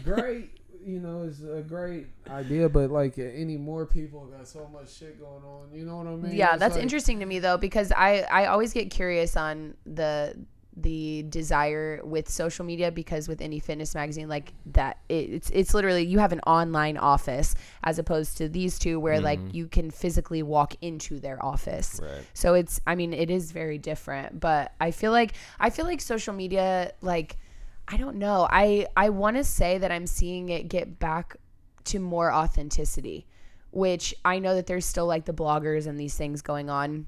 great. You know, it's a great idea, but like any more people got so much shit going on. You know what I mean? Yeah, it's that's like, interesting to me though, because I always get curious on the desire with social media, because with Indie Fitness Magazine, like that, it's literally you have an online office as opposed to these two where like you can physically walk into their office. Right. So it's, I mean, it is very different, but I feel like social media, like, I don't know. I want to say that I'm seeing it get back to more authenticity, which I know that there's still like the bloggers and these things going on,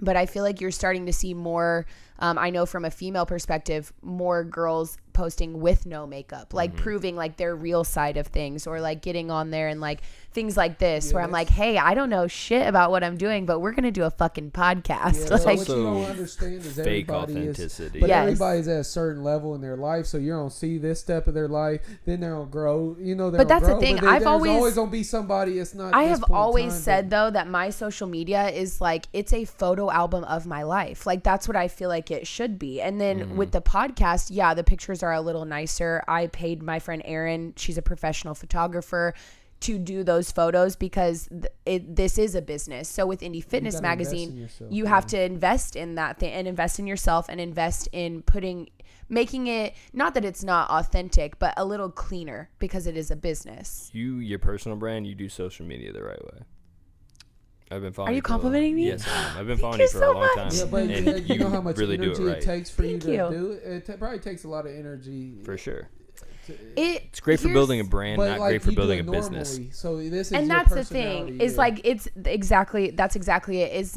but I feel like you're starting to see more, I know from a female perspective, more girls posting with no makeup, like proving like their real side of things, or like getting on there and like things like this where I'm like, hey, I don't know shit about what I'm doing, but we're going to do a fucking podcast. Yeah, like, so what you don't understand is fake authenticity. Everybody's at a certain level in their life, so you don't see this step of their life, then they'll grow. You know, but that's the thing. There's always going to be somebody. It's not. I have always said though that my social media is like, it's a photo album of my life. Like, that's what I feel like it should be. And then with the podcast, the pictures are a little nicer. I paid my friend Erin, she's a professional photographer, to do those photos, because this is a business. So with Indie Fitness Magazine, you have to invest in that thing and invest in yourself and invest in making it, not that it's not authentic, but a little cleaner, because it is a business. Your personal brand, you do social media the right way. I've been following. Are you complimenting me? Yes, I am. I've been following you for a long time. Yeah, but and you know how much really energy it takes for you to do it. It probably takes a lot of energy. For sure. It's great for building a brand, not like great for building a business. So this is and that's the thing is like that's exactly it. It's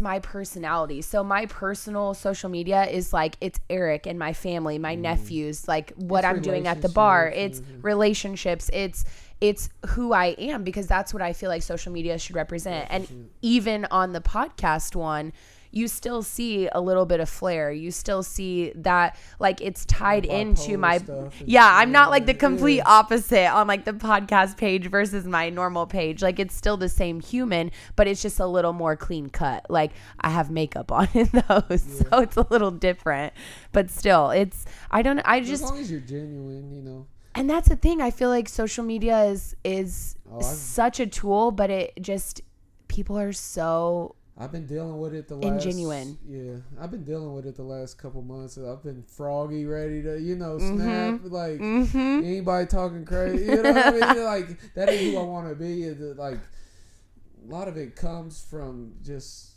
my personality. So my personal social media is like it's Eric and my family, my nephews, like what I'm doing at the bar. It's relationships. It's who I am, because that's what I feel like social media should represent. And even on the podcast one, you still see a little bit of flair. You still see that, like, it's tied into my, yeah, I'm not like the complete opposite on like the podcast page versus my normal page. Like, it's still the same human, but it's just a little more clean cut. Like, I have makeup on in those, so it's a little different, but still it's, I just. As long as you're genuine, you know. And that's the thing. I feel like social media is such a tool, but it just, people are so. I've been dealing with it the last. Ingenuine. Yeah, I've been dealing with it the last couple months. I've been froggy, ready to, you know, snap. Like anybody talking crazy, you know what I mean? Like, that ain't who I want to be. Like, a lot of it comes from just,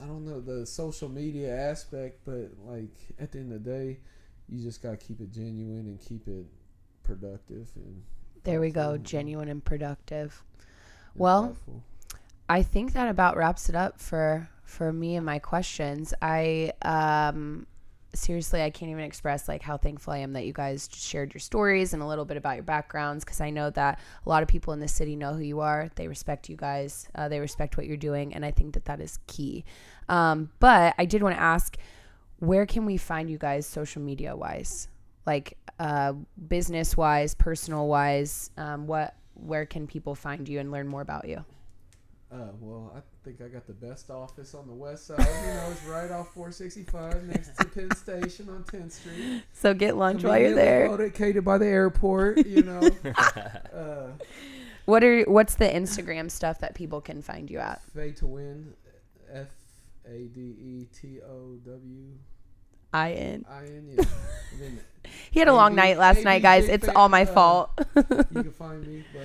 I don't know, the social media aspect. But like at the end of the day, you just gotta keep it genuine and keep it productive. And there we go, genuine and productive. And well. Powerful. I think that about wraps it up for me and my questions. Seriously, I can't even express like how thankful I am that you guys shared your stories and a little bit about your backgrounds, because I know that a lot of people in this city know who you are. They respect you guys. They respect what you're doing. And I think that that is key. But I did want to ask, where can we find you guys social media wise? Like business wise, personal wise, where can people find you and learn more about you? Well, I think I got the best office on the west side. You know, it's right off 465 next to Penn Station on 10th Street. So get lunch while you're there. Located by the airport, you know. What's the Instagram stuff that people can find you at? Fade to Win, FADETOWIN. Yeah. He had a long night last night, guys. It's all my fault. You can find me, but...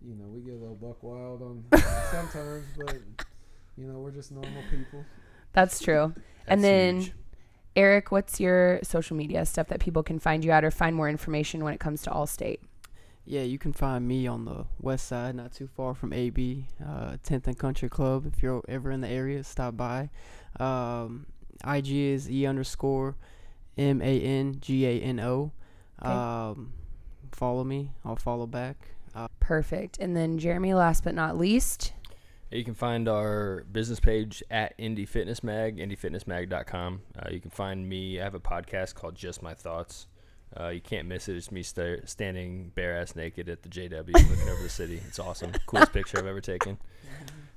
you know, we get a little buck wild on sometimes, but you know, we're just normal people. That's true. And then huge. Eric, what's your social media stuff that people can find you at or find more information when it comes to Allstate? Yeah, you can find me on the west side, not too far from AB, 10th and Country Club. If you're ever in the area, stop by. IG is E_MANGANO. Okay. Follow me. I'll follow back. Perfect. And then Jeremy, last but not least. You can find our business page at Indie Fitness Mag, indiefitnessmag.com. You can find me. I have a podcast called Just My Thoughts. You can't miss it. It's me standing bare ass naked at the JW looking over the city. It's awesome. Coolest picture I've ever taken.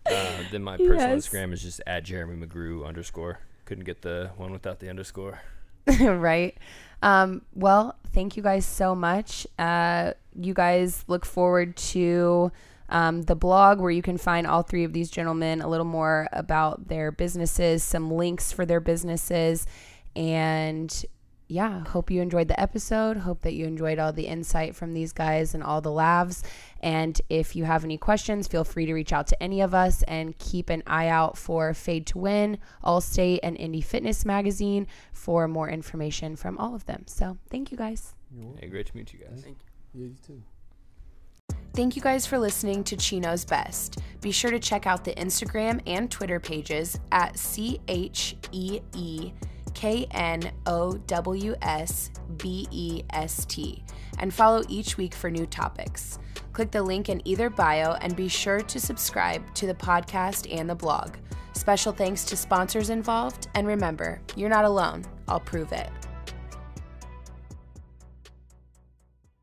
Then my personal Instagram is just at Jeremy McGrew _ Couldn't get the one without the _ Right. Well, thank you guys so much. You guys look forward to the blog where you can find all three of these gentlemen, a little more about their businesses, some links for their businesses. And yeah, hope you enjoyed the episode. Hope that you enjoyed all the insight from these guys and all the laughs. And if you have any questions, feel free to reach out to any of us, and keep an eye out for Fade to Win, Allstate, and Indie Fitness Magazine for more information from all of them. So thank you guys. Hey, great to meet you guys. Thank you. Yeah, you too. Thank you guys for listening to Chino's Best. Be sure to check out the Instagram and Twitter pages at CheeKnowsBest and follow each week for new topics. Click the link in either bio and be sure to subscribe to the podcast and the blog. Special thanks to sponsors involved, and remember, you're not alone. I'll prove it.